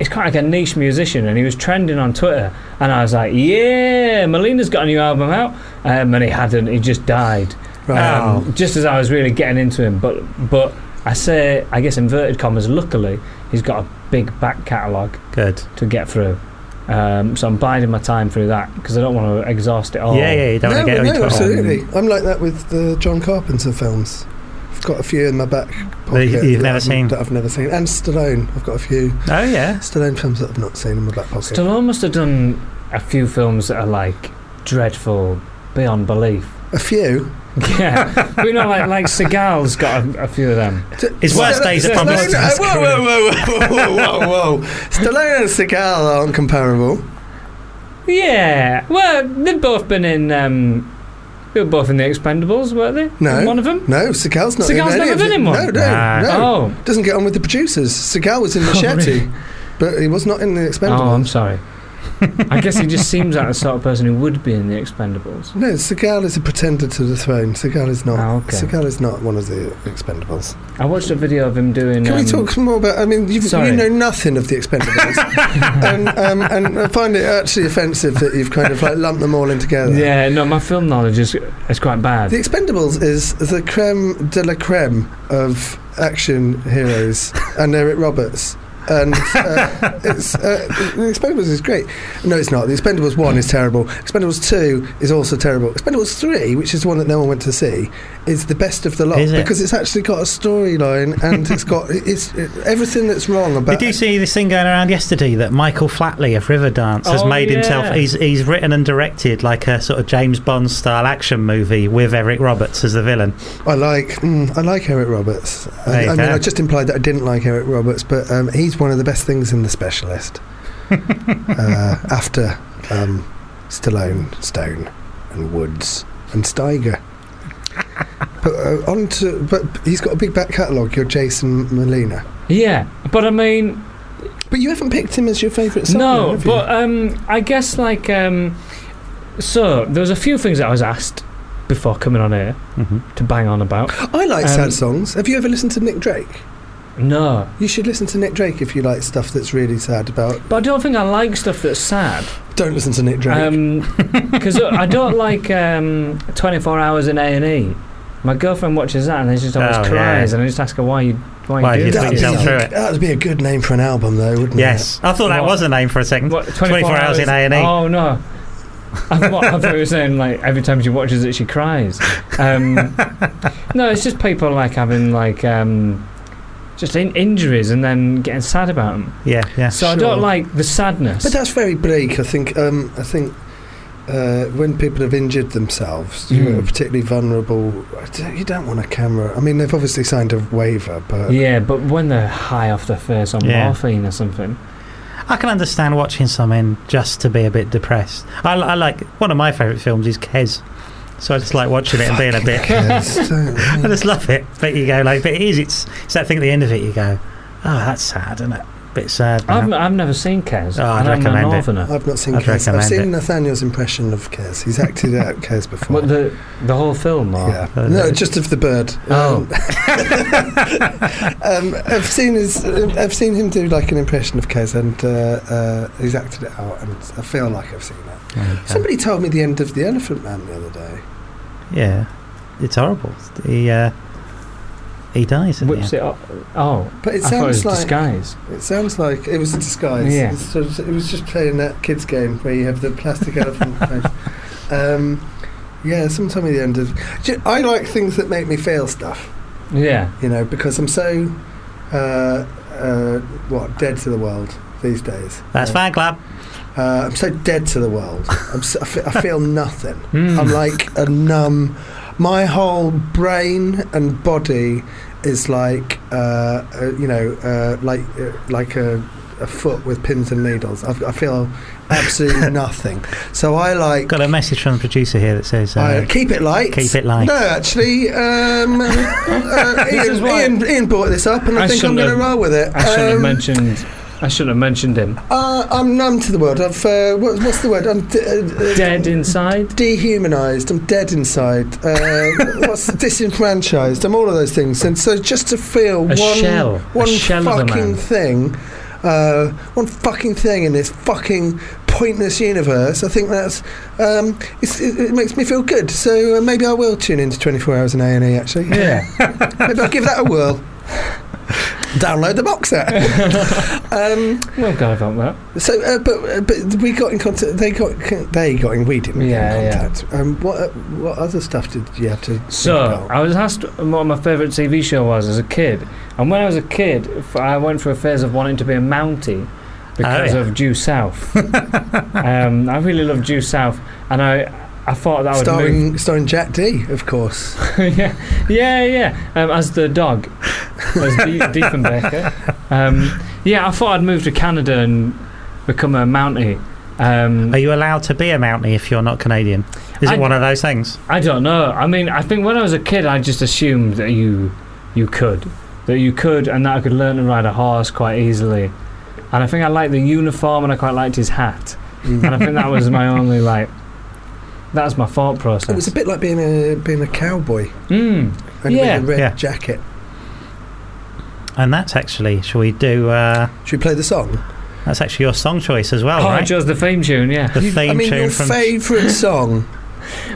It's quite like a niche musician, and he was trending on Twitter, and I was like, "Yeah, Molina's got a new album out," um, and he hadn't. He just died. Right. Um, oh. Just as I was really getting into him, but but. I say, I guess inverted commas, luckily, he's got a big back catalogue good to get through. Um, so I'm biding my time through that because I don't want to exhaust it all. Yeah, yeah, you don't no, want to get no, into no, it absolutely. All. I'm like that with the John Carpenter films. I've got a few in my back pocket that you've never seen. That I've never seen. And Stallone. I've got a few oh, yeah. Stallone films that I've not seen in my back pocket. Stallone must have done a few films that are like dreadful, beyond belief. A few? Yeah, but you know, like like Seagal's got a, a few of them. His worst Stallone, days are probably. Stallone, whoa, whoa, whoa, whoa, whoa, whoa, whoa! Stallone and Seagal aren't comparable. Yeah, well, they've both been in. Um, they were both in The Expendables, weren't they? No, in one of them. No, Seagal's not. Seagal's in never been in one. No, no, nah. no. Oh. Doesn't get on with the producers. Seagal was in Machete, oh, really? But he was not in The Expendables. Oh, I'm sorry. I guess he just seems like the sort of person who would be in The Expendables. No, Seagal is a pretender to the throne. Seagal is not. Oh, okay. Seagal is not one of the Expendables. I watched a video of him doing. Can um, we talk some more about? I mean, you've, you know nothing of The Expendables, and, um, and I find it actually offensive that you've kind of like lumped them all in together. Yeah, no, my film knowledge is is quite bad. The Expendables is the creme de la creme of action heroes, and Eric Roberts. and uh, it's, uh, The Expendables is great. No, it's not. The Expendables one is terrible. Expendables two is also terrible. Expendables three, which is the one that no one went to see, is the best of the lot, it? because it's actually got a storyline, and it's got it's it, everything that's wrong about. Did you see this thing going around yesterday that Michael Flatley of Riverdance has oh, made yeah. himself? He's he's written and directed like a sort of James Bond style action movie with Eric Roberts as the villain. I like mm, I like Eric Roberts. I, I mean, I just implied that I didn't like Eric Roberts, but um, he's one of the best things in The Specialist. uh, after um, Stallone, Stone, and Woods, and Steiger. But uh, on to, but he's got a big back catalogue. You're Jason Molina. Yeah, but I mean, but you haven't picked him as your favourite. No, have you? But um, I guess like um, so. There was a few things that I was asked before coming on here mm-hmm. to bang on about. I like um, sad songs. Have you ever listened to Nick Drake? No. You should listen to Nick Drake if you like stuff that's really sad about. But I don't think I like stuff that's sad. Don't listen to Nick Drake. Because um, I don't like um, twenty-four Hours in A and E. My girlfriend watches that and then she just always oh, cries, yeah. and I just ask her why you why, why you do that. That would, would be a good name for an album, though, wouldn't yes. it? Yes, I thought that what? was a name for a second. What, twenty-four, twenty-four Hours in A and E. Oh no. I, what, I thought it was saying like every time she watches it she cries. Um, no, it's just people like having like. Um, Just in injuries and then getting sad about them. Yeah, yeah. So sure. I don't like the sadness. But that's very bleak. I think. Um, I think uh, when people have injured themselves, mm. you're particularly vulnerable. You don't want a camera. I mean, they've obviously signed a waiver, but yeah. But when they're high off their face on yeah. morphine or something, I can understand watching something just to be a bit depressed. I, I like one of my favourite films is Kes. So I just like watching it and being a bit. I just love it. But you go like, but it is. It's it's that thing at the end of it. You go, oh, that's sad, isn't it? A bit sad. I've, I've never seen Kes. Oh, I'd recommend it. I've not seen Kes. I've seen it. Nathaniel's impression of Kes. He's acted out Kes before. What, the the whole film, or? Yeah. Oh, no, just of the bird. Oh. um, I've seen his. I've seen him do like an impression of Kes, and uh, uh, he's acted it out, and I feel like I've seen that. Okay. Somebody told me the end of The Elephant Man the other day. Yeah, it's horrible. He uh, he dies. In Whips the end. It up. Oh, but it I sounds it was like disguise. It sounds like it was a disguise. Yeah, it was just playing that kids game where you have the plastic elephant face. Um, yeah, sometime at the end of. I like things that make me feel stuff. Yeah, you know, because I'm so uh, uh, what dead to the world these days. That's yeah. fan club. Uh, I'm so dead to the world. I'm so, I, feel, I feel nothing. Mm. I'm like a numb. My whole brain and body is like, uh, uh, you know, uh, like uh, like a, a foot with pins and needles. I, I feel absolutely nothing. So I like. Got a message from the producer here that says, uh, uh, "Keep it light." Keep it light. No, actually, um, uh, Ian, Ian, Ian brought this up, and I, I think I'm going to roll with it. I um, shouldn't have mentioned. I shouldn't have mentioned him. Uh, I'm numb to the world. I've uh, what, what's the word? I'm de- uh, dead inside. Dehumanised. I'm dead inside. Uh, what's disenfranchised? I'm all of those things. And so just to feel a one shell. one shell fucking thing, uh, one fucking thing in this fucking pointless universe. I think that's um, it's, it, it makes me feel good. So uh, maybe I will tune into twenty-four Hours in A and E. Actually, yeah. Maybe I'll give that a whirl. Download the box set. um, well, God, I want that. So, uh, but but we got in contact. They got they got in. We didn't yeah, get in contact. Yeah. Um, what what other stuff did you have to? So think about? I was asked what my favourite T V show was as a kid, and when I was a kid, I went through a phase of wanting to be a Mountie because oh, yeah. of Due South. um, I really loved Due South, and I. I thought that starring, would move. Starring Jack D, of course. yeah, yeah, yeah. Um, as the dog, as D- Diefenbaker. Um, yeah, I thought I'd move to Canada and become a Mountie. Um, Are you allowed to be a Mountie if you're not Canadian? Is I, it one of those things? I don't know. I mean, I think when I was a kid, I just assumed that you, you could, that you could, and that I could learn to ride a horse quite easily. And I think I liked the uniform, and I quite liked his hat. Mm. And I think that was my only like. That's my thought process. It was a bit like being a being a cowboy. Mm. And yeah. With a red yeah. jacket. And that's actually, shall we do... Uh, should we play the song? That's actually your song choice as well, oh, right? I chose the theme tune, yeah. The theme I mean, tune your from... favourite song.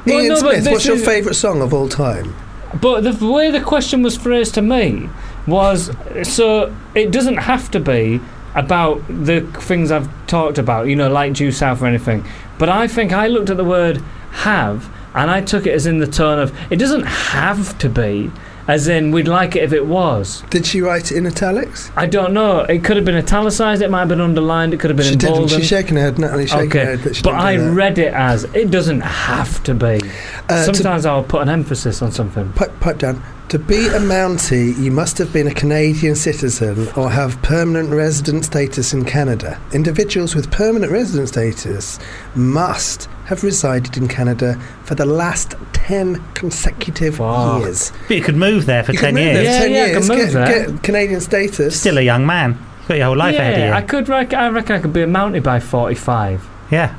well, Ian no, Smith, what's your favourite song of all time? But the way the question was phrased to me was, so it doesn't have to be about the things I've talked about, you know, like due south or anything. But I think I looked at the word have and I took it as in the tone of, it doesn't have to be, as in we'd like it if it was. Did she write it in italics? I don't know. It could have been italicised, it might have been underlined, it could have been in bold. She didn't. She's shaking her head, Natalie's shaking okay. her head. But, she but I read it as, it doesn't have to be. Uh, Sometimes to I'll put an emphasis on something. Pipe, pipe down. To be a Mountie, you must have been a Canadian citizen or have permanent resident status in Canada. Individuals with permanent resident status must have resided in Canada for the last ten consecutive wow. years. But you could move there for you ten years. There for yeah, ten yeah, years. I could move get, there. Get Canadian status. Still a young man. You've got your whole life yeah, ahead of you. I could. Rec- I reckon I could be a Mountie by forty-five. Yeah.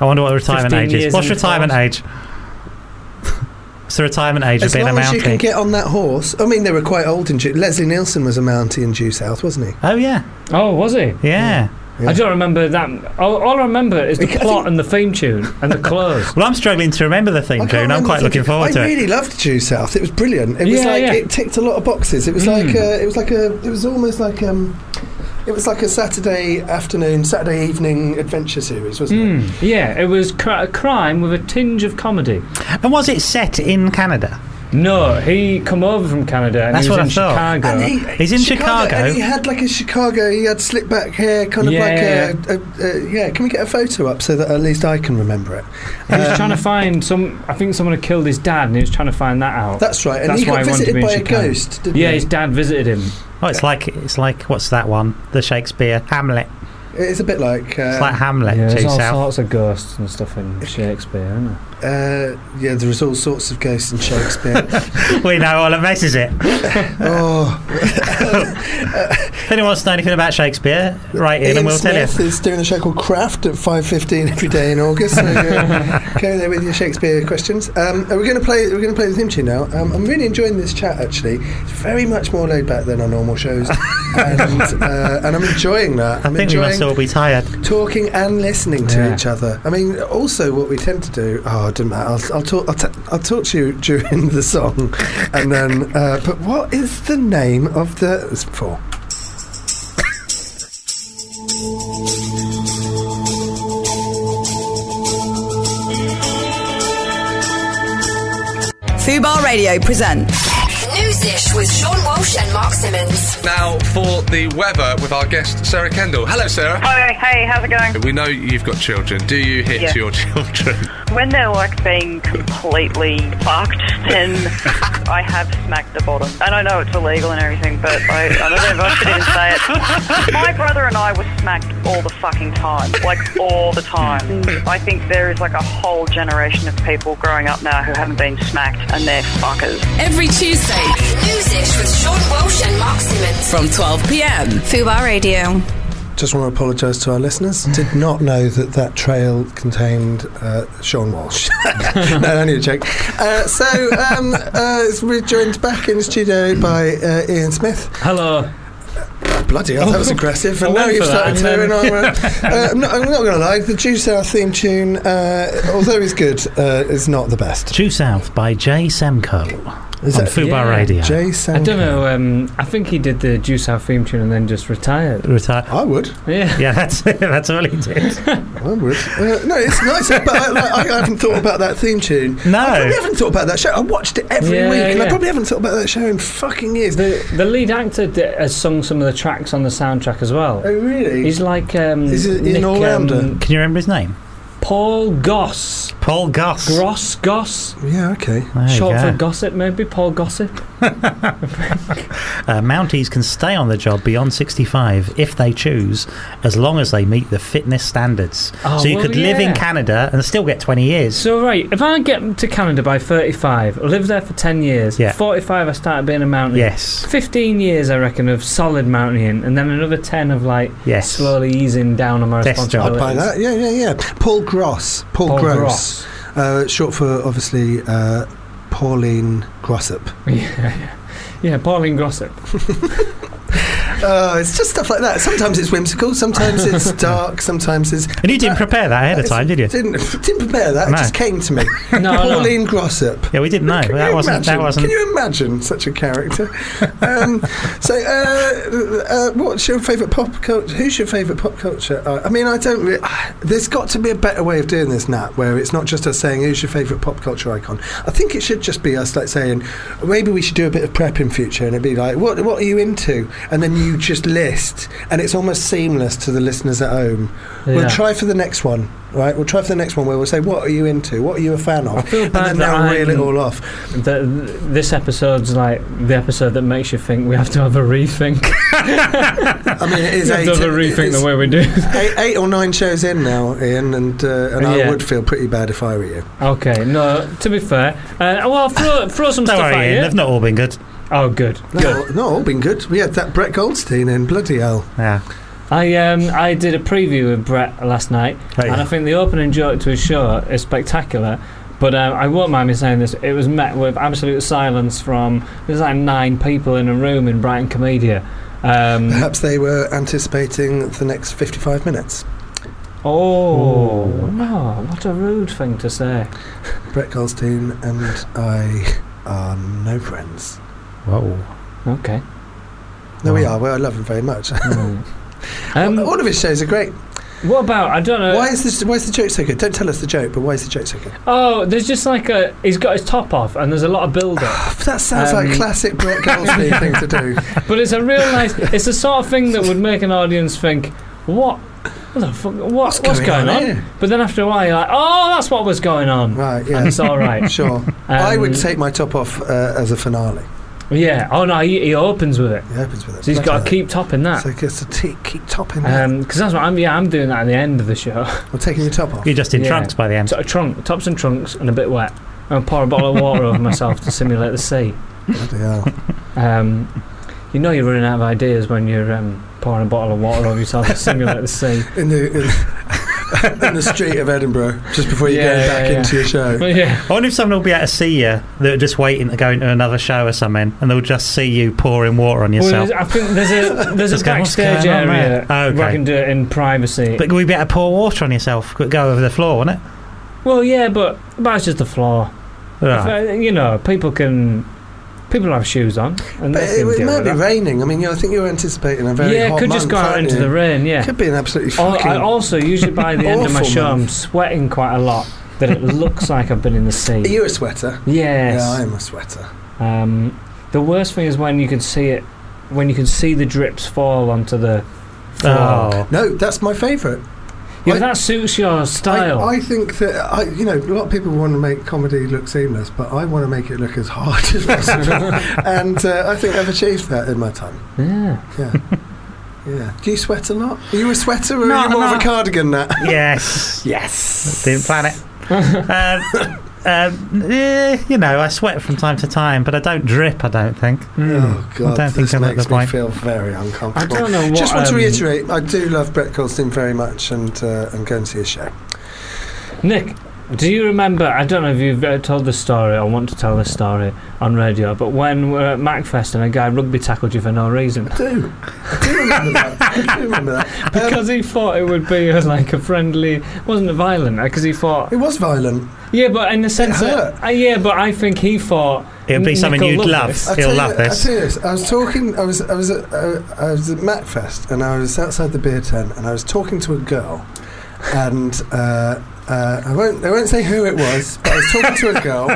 I wonder what the retirement age is. What's retirement age? It's the retirement age of being a Mountie. As long as you can get on that horse. I mean, they were quite old in Jew. Leslie Nielsen was a Mountie in Due South, wasn't he? Oh, yeah. Oh, was he? Yeah. yeah. I don't remember that. All, all I remember is the I plot and the theme tune and the clothes. Well, I'm struggling to remember the theme tune. I'm quite looking forward I to really it. I really loved Due South. It was brilliant. It was yeah, like, yeah. it ticked a lot of boxes. It was mm. like, a, it was like a, it was almost like, um, it was like a Saturday afternoon, Saturday evening adventure series, wasn't mm, it? Yeah, it was cr- crime with a tinge of comedy. And was it set in Canada? No, he come over from Canada and That's he was what in I Chicago. Thought. And he, He's in Chicago, Chicago. And he had like a Chicago, he had slick back hair, kind of yeah. like a, a, a... Yeah, can we get a photo up so that at least I can remember it? He um, was trying to find some... I think someone had killed his dad and he was trying to find that out. That's right, and That's he got visited by a ghost, didn't yeah, he? Yeah, his dad visited him. Oh, it's like, it's like, what's that one? The Shakespeare, Hamlet. It's a bit like... Uh, it's like Hamlet. Yeah, there's all out. sorts of ghosts and stuff in Shakespeare, isn't there? Uh, yeah, there's all sorts of ghosts in Shakespeare. We know all that messes it. Oh. If anyone wants to know anything about Shakespeare, write in Ian and we'll Smith tell you. Ian Smith is doing a show called Craft at five fifteen every day in August. So uh, go there with your Shakespeare questions. Um, are we going to play We're going to play the theme tune now. Um, I'm really enjoying this chat, actually. It's very much more laid back than our normal shows. and, uh, and I'm enjoying that. I'm I think enjoying we must all be tired talking and listening to yeah. each other. I mean, also what we tend to do. Oh, it doesn't matter. I'll, I'll talk. I'll, t- I'll talk to you during the song, and then. Uh, but what is the name of the? It's four. FUBAR Radio presents. Newsish with Sean Walsh and Mark Simmons. Now for the weather with our guest Sarah Kendall. Hello, Sarah. Hi. Hey, how's it going? We know you've got children. Do you hit yeah. your children? When they're like being completely fucked, then I have smacked the bottom. And I know it's illegal and everything, but I, I don't know if I should even say it. My brother and I were smacked all the fucking time. Like, all the time. I think there is like a whole generation of people growing up now who haven't been smacked, and they're fuckers. Every Tuesday. Newsish with Sean Walsh and Mark Simmons from twelve p m. FUBAR Radio. Just want to apologise to our listeners. Did not know that that trail contained uh, Sean Walsh. No, only a joke. Uh, so um, uh, we're joined back in the studio by uh, Ian Smith. Hello. Bloody hell, that was aggressive. And now you've started tearing on. uh, I'm not, I'm not going to lie, the Due South theme tune, uh, although it's good, uh, is not the best. Due South by Jay Semko. Is on FUBAR yeah. Radio. Jay Sanko. I don't know. Um, I think he did the Due South theme tune and then just retired. Retired. I would. Yeah. Yeah. That's that's all he did. I would. Uh, no, it's nice, but I, like, I haven't thought about that theme tune. No. I probably haven't thought about that show. I watched it every yeah, week, yeah. and I probably haven't thought about that show in fucking years. The, the lead actor did, has sung some of the tracks on the soundtrack as well. Oh, really? He's like. Um, Is it Nick, an all-rounder? Um, Can you remember his name? Paul Goss. Paul Goss. Gross Goss. Yeah, okay. Short go. for gossip, maybe. Paul Gossip. uh, Mounties can stay on the job beyond sixty-five if they choose, as long as they meet the fitness standards. Oh, so you well, could live yeah. in Canada and still get twenty years. So, right, if I get to Canada by thirty-five, live there for ten years, yeah. forty-five I started being a Mountie. Yes. fifteen years, I reckon, of solid Mountaineering, and then another ten of, like, yes. slowly easing down on my Best responsibilities. Job. I'd buy that. Yeah, yeah, yeah. Paul Gross. Paul, Paul Gross. Gross. Uh, short for, obviously, uh, Pauline Grossop. Yeah, yeah. Yeah, Pauline Grossop. Oh, it's just stuff like that. Sometimes it's whimsical, sometimes it's dark, sometimes it's... And you didn't prepare that ahead of time, did you? Didn't didn't prepare that. No. It just came to me. no, Pauline no. Grossop. Yeah, we didn't know. Can that, wasn't, imagine, that wasn't... Can you imagine such a character? um, so, uh, uh, what's your favourite pop culture? Who's your favourite pop culture? Uh, I mean, I don't really... Uh, there's got to be a better way of doing this, Nat, where it's not just us saying, who's your favourite pop culture icon? I think it should just be us, like, saying, maybe we should do a bit of prep in future, and it'd be like, what, what are you into? And then you just list, and it's almost seamless to the listeners at home. Yeah. We'll try for the next one, right? We'll try for the next one where we'll say, what are you into? What are you a fan of? I feel bad, and then they'll reel it all off. The, this episode's like the episode that makes you think we have to have a rethink. I mean, it is eight, have to have a rethink the way we do. eight, eight or nine shows in now, Ian, and, uh, and yeah. I would feel pretty bad if I were you. Okay, no, to be fair. Uh, well, throw, throw some stuff at you. They've not all been good. Oh, good. No, no, all been good. We had that Brett Goldstein in, bloody hell. Yeah. I um I did a preview with Brett last night, oh, yeah. and I think the opening joke to his show is spectacular. But um, I won't mind me saying this, it was met with absolute silence from, there's like nine people in a room in Brighton Comedia. Um, Perhaps they were anticipating the next fifty-five minutes. Oh, no, what a rude thing to say. Brett Goldstein and I are no friends. Whoa. Okay. No, wow. we are. Well, I love him very much. Mm. um, all, all of his shows are great. What about, I don't know. Why is this? Why is the joke so good? Don't tell us the joke, but why is the joke so good? Oh, there's just like a, he's got his top off and there's a lot of build-up. That sounds um, like classic Brett Goldstein thing to do. But it's a real nice, it's the sort of thing that would make an audience think, what? What the fuck? What, what's, what's going, going on? on? But then after a while, you're like, "Oh, that's what was going on." Right? Yeah. And it's all right. Sure. Um, I would take my top off uh, as a finale. Yeah. Oh no, he, he opens with it. He opens with it. So he's got to keep topping that. So he has to t- keep topping that. Um, because that's what I'm. Yeah, I'm doing that at the end of the show. Well, taking your top off. You're just in yeah. trunks by the end. So a trunk, tops and trunks, and a bit wet. And pour a bottle of water over myself to simulate the sea. Bloody hell. Um, you know you're running out of ideas when you're um, pouring a bottle of water over yourself to simulate the sea. In the. In in the street of Edinburgh just before you yeah, go back yeah, yeah. into your show. Well, yeah. I wonder if someone will be able to see you that are just waiting to go into another show or something, and they'll just see you pouring water on yourself. Well, I think there's a there's a backstage going, area oh, okay. where you can do it in privacy. But could we be able to pour water on yourself? Could go over the floor, wouldn't it? Well, yeah, but that's just the floor. Right. If, uh, you know, people can. People have shoes on. And but it, it might be that. raining. I mean, you know, I think you were anticipating a very yeah, hot month. Yeah, it could month, just go out into you? the rain, yeah. It could be an absolutely fucking I also, usually by the end of my show, month. I'm sweating quite a lot, that it looks like I've been in the sea. Are you a sweater? Yes. Yeah, I am a sweater. Um, the worst thing is when you can see it, when you can see the drips fall onto the floor. Oh. No, that's my favourite. Yeah, I, that suits your style. I, I think that, I, you know, a lot of people want to make comedy look seamless, but I want to make it look as hard as possible. And uh, I think I've achieved that in my time. Yeah. Yeah. Yeah. Do you sweat a lot? Are you a sweater or no, are you more no. of a cardigan, Nat? Yes. Yes. Didn't plan it. um, Um, eh, you know, I sweat from time to time, but I don't drip. I don't think. Mm. Oh God, I don't think this I'm makes me point. feel very uncomfortable. I don't know. What, Just want um, to reiterate, I do love Brett Goldstein very much, and uh, and go and see his show. Nick, do you remember? I don't know if you've uh, told this story or want to tell this story on radio, but when we're at MacFest and a guy rugby tackled you for no reason. I do. I do remember that. I do remember that um, because he thought it would be like a friendly. Wasn't it violent? Because he thought it was violent. Yeah, but in the sense that... Uh, yeah, but I think he thought... It would be something you'd love. He'll love this. I tell you this, I was talking... I was, I was at, uh, I was at MacFest, and I was outside the beer tent, and I was talking to a girl, and uh, uh, I, won't, I won't say who it was, but I was talking to a girl,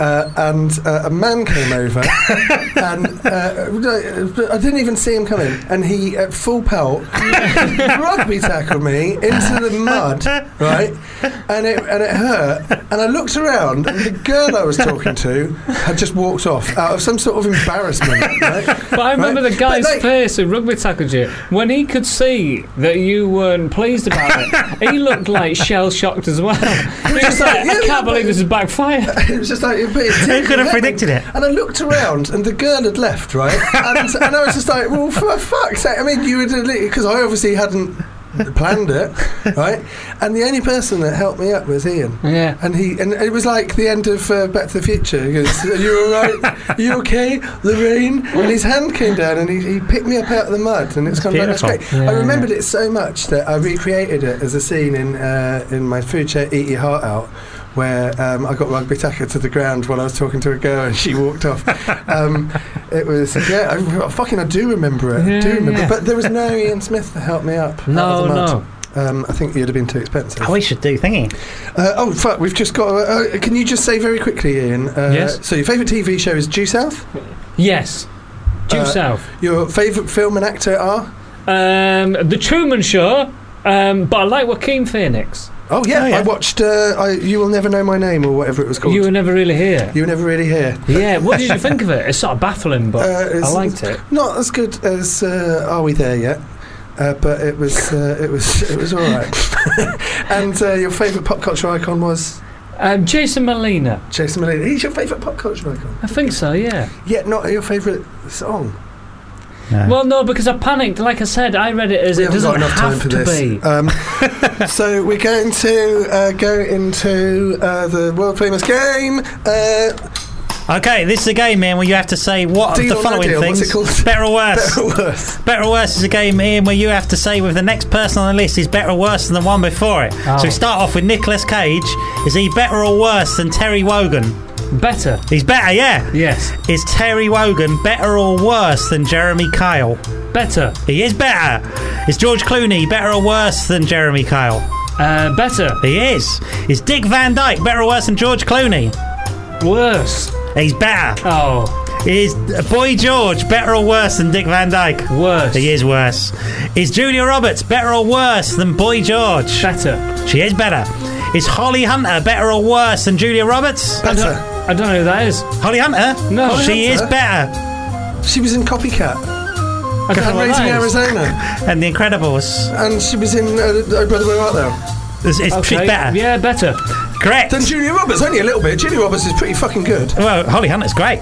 uh, and uh, a man came over, and uh, I didn't even see him coming, and he, at full pelt, rugby tackled me into the mud, right? And it, and it hurt. And I looked around, and the girl I was talking to had just walked off out of some sort of embarrassment. Right? But I remember right? the guy's like, face who rugby tackled you. When he could see that you weren't pleased about it, he looked like shell shocked as well. He was just like, yeah, I can't believe this is backfired. It was just like, it, it who could have predicted it? And I looked around, and the girl had left, right? And, and I was just like, well, for fuck's sake. I mean, you would, because I obviously hadn't. planned it, right? And the only person that helped me up was Ian. Yeah. And he and it was like the end of uh, Back to the Future. He goes, "Are you all right? Are you okay? The rain." And his hand came down, and he, he picked me up out of the mud, and it's kind of like, that's great. Yeah, I remembered yeah. it so much that I recreated it as a scene in uh, in my food chair, Eat Your Heart Out, where um, I got rugby tacker to the ground while I was talking to a girl and she walked off. Um, it was, yeah, I, I fucking I do remember it. Yeah, I do remember yeah. it. But there was no Ian Smith to help me up. No, no. Um, I think you'd have been too expensive. Oh, we should do thingy. Uh, oh, fuck, we've just got... Uh, uh, can you just say very quickly, Ian? Uh, yes. So your favourite T V show is Due South? Yes. Due uh, South. Your favourite film and actor are? Um, The Truman Show, um, but I like Joaquin Phoenix. Oh yeah, oh yeah, I watched uh, I, You Will Never Know My Name or whatever it was called. You Were Never Really Here. You Were Never Really Here. Yeah, what did you think of it? It's sort of baffling, but uh, I liked it. Not as good as uh, Are We There Yet? Uh, but it was uh, it was it was all right. And uh, your favourite pop culture icon was? Um, Jason Molina. Jason Molina. He's your favourite pop culture icon. I think so. Yeah. Yeah, not your favourite song. No. Well, no, because I panicked. Like I said, I read it as we it doesn't have time for to this. Be. Um, so we're going to uh, go into uh, the world-famous game. Uh, okay, this is a game, man, where you have to say what the following ideal? Things. What's it called? Better or worse. Better or worse. Better or worse is a game, Ian, where you have to say whether the next person on the list is better or worse than the one before it. Oh. So we start off with Nicolas Cage. Is he better or worse than Terry Wogan? Better. He's better, yeah. Yes. Is Terry Wogan better or worse than Jeremy Kyle? Better. He is better. Is George Clooney better or worse than Jeremy Kyle? Uh, better. He is. Is Dick Van Dyke better or worse than George Clooney? Worse. He's better. Oh. Is Boy George better or worse than Dick Van Dyke? Worse. He is worse. Is Julia Roberts better or worse than Boy George? Better. She is better. Is Holly Hunter better or worse than Julia Roberts? Better. I don't know who that is. Holly Hunter? No. Holly she Hunter. Is better. She was in Copycat. I don't know Raising Arizona. And The Incredibles. And she was in uh, Oh Brother Where Art Thou. It's, it's okay. She's better. Yeah, better. Correct. Than Julia Roberts, only a little bit. Julia Roberts is pretty fucking good. Well, Holly Hunter's great.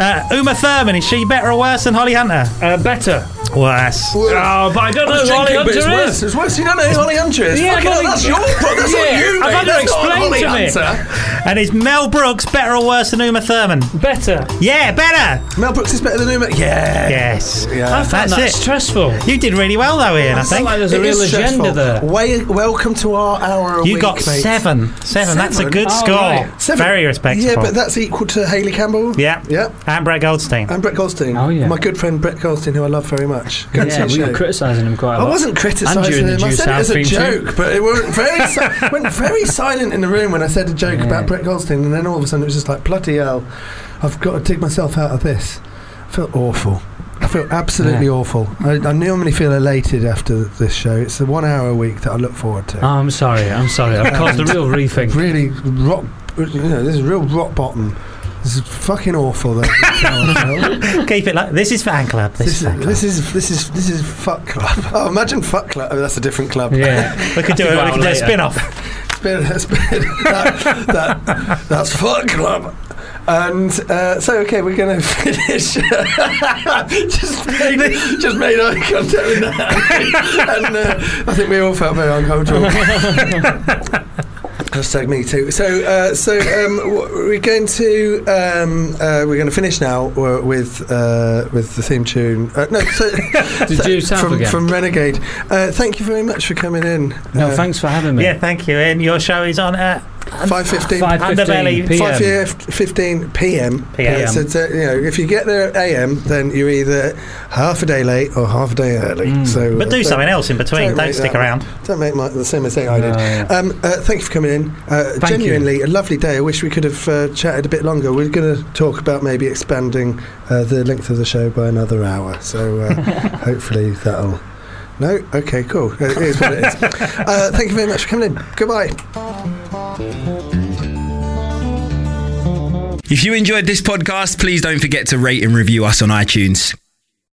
Uh, Uma Thurman, is she better or worse than Holly Hunter? Uh, better. Worse. Oh, but I don't know who Holly Hunter is. Worse. It's worse. You don't know who Holly Hunter is. Yeah, fucking, that's your problem. That's yeah, not you, mate. I've had to explain to me. And is Mel Brooks better or worse than Uma Thurman? Better. Yeah, better. Mel Brooks is better than Uma. Yeah. Yes. Yeah. I found that stressful. You did really well, though, Ian. I, I think like there's a it real agenda there. Way, welcome to our hour. A you week, got seven. seven. Seven. That's a good oh, score. Right. Seven. Very respectable. Yeah, but that's equal to Hayley Campbell. Yeah. Yeah. And Brett Goldstein. And Brett Goldstein. Oh yeah. My good friend Brett Goldstein, who I love very much. Yeah, we were criticising him quite a lot. I wasn't criticising him. I said it as a joke, but it went very si went very silent in the room when I said a joke yeah. about Brett Goldstein, and then all of a sudden it was just like, bloody hell, I've got to dig myself out of this. I feel awful. I feel absolutely yeah. awful. I, I normally feel elated after this show. It's the one hour a week that I look forward to. Oh, I'm sorry. I'm sorry. I've caused a real rethink. Really rock. You know, this is real rock bottom. This is fucking awful though. Keep it like this is fan club. This, this, is, fan club. this is this is this is fuck club. Oh, imagine fuck club. I mean, that's a different club. Yeah, we could do it. We could do a spin off. spin, spin, that, that, that's fuck club. And uh, so okay, we're going to finish. just, made, just made eye contact with that, and uh, I think we all felt very uncomfortable. Hashtag me too. So, uh, so um, we're going to um, uh, we're going to finish now with uh, with the theme tune. Uh, no, so, Did so from, again? from Renegade. Uh, thank you very much for coming in. No, uh, thanks for having me. Yeah, thank you. And your show is on at five fifteen. Underbelly. P M. P M. So, uh, you know, if you get there at A M, then you're either half a day late or half a day early. Mm. So, but do uh, something else in between. Don't, don't stick that, around. Don't make my, the same mistake I did. No, yeah. um, uh, thank you for coming in. Uh, genuinely you. A lovely day. I wish we could have uh, chatted a bit longer. We're going to talk about maybe expanding uh, the length of the show by another hour, so uh, hopefully that'll no? Okay, cool. It is what it is. uh, thank you very much for coming in. Goodbye. If you enjoyed this podcast, please don't forget to rate and review us on iTunes.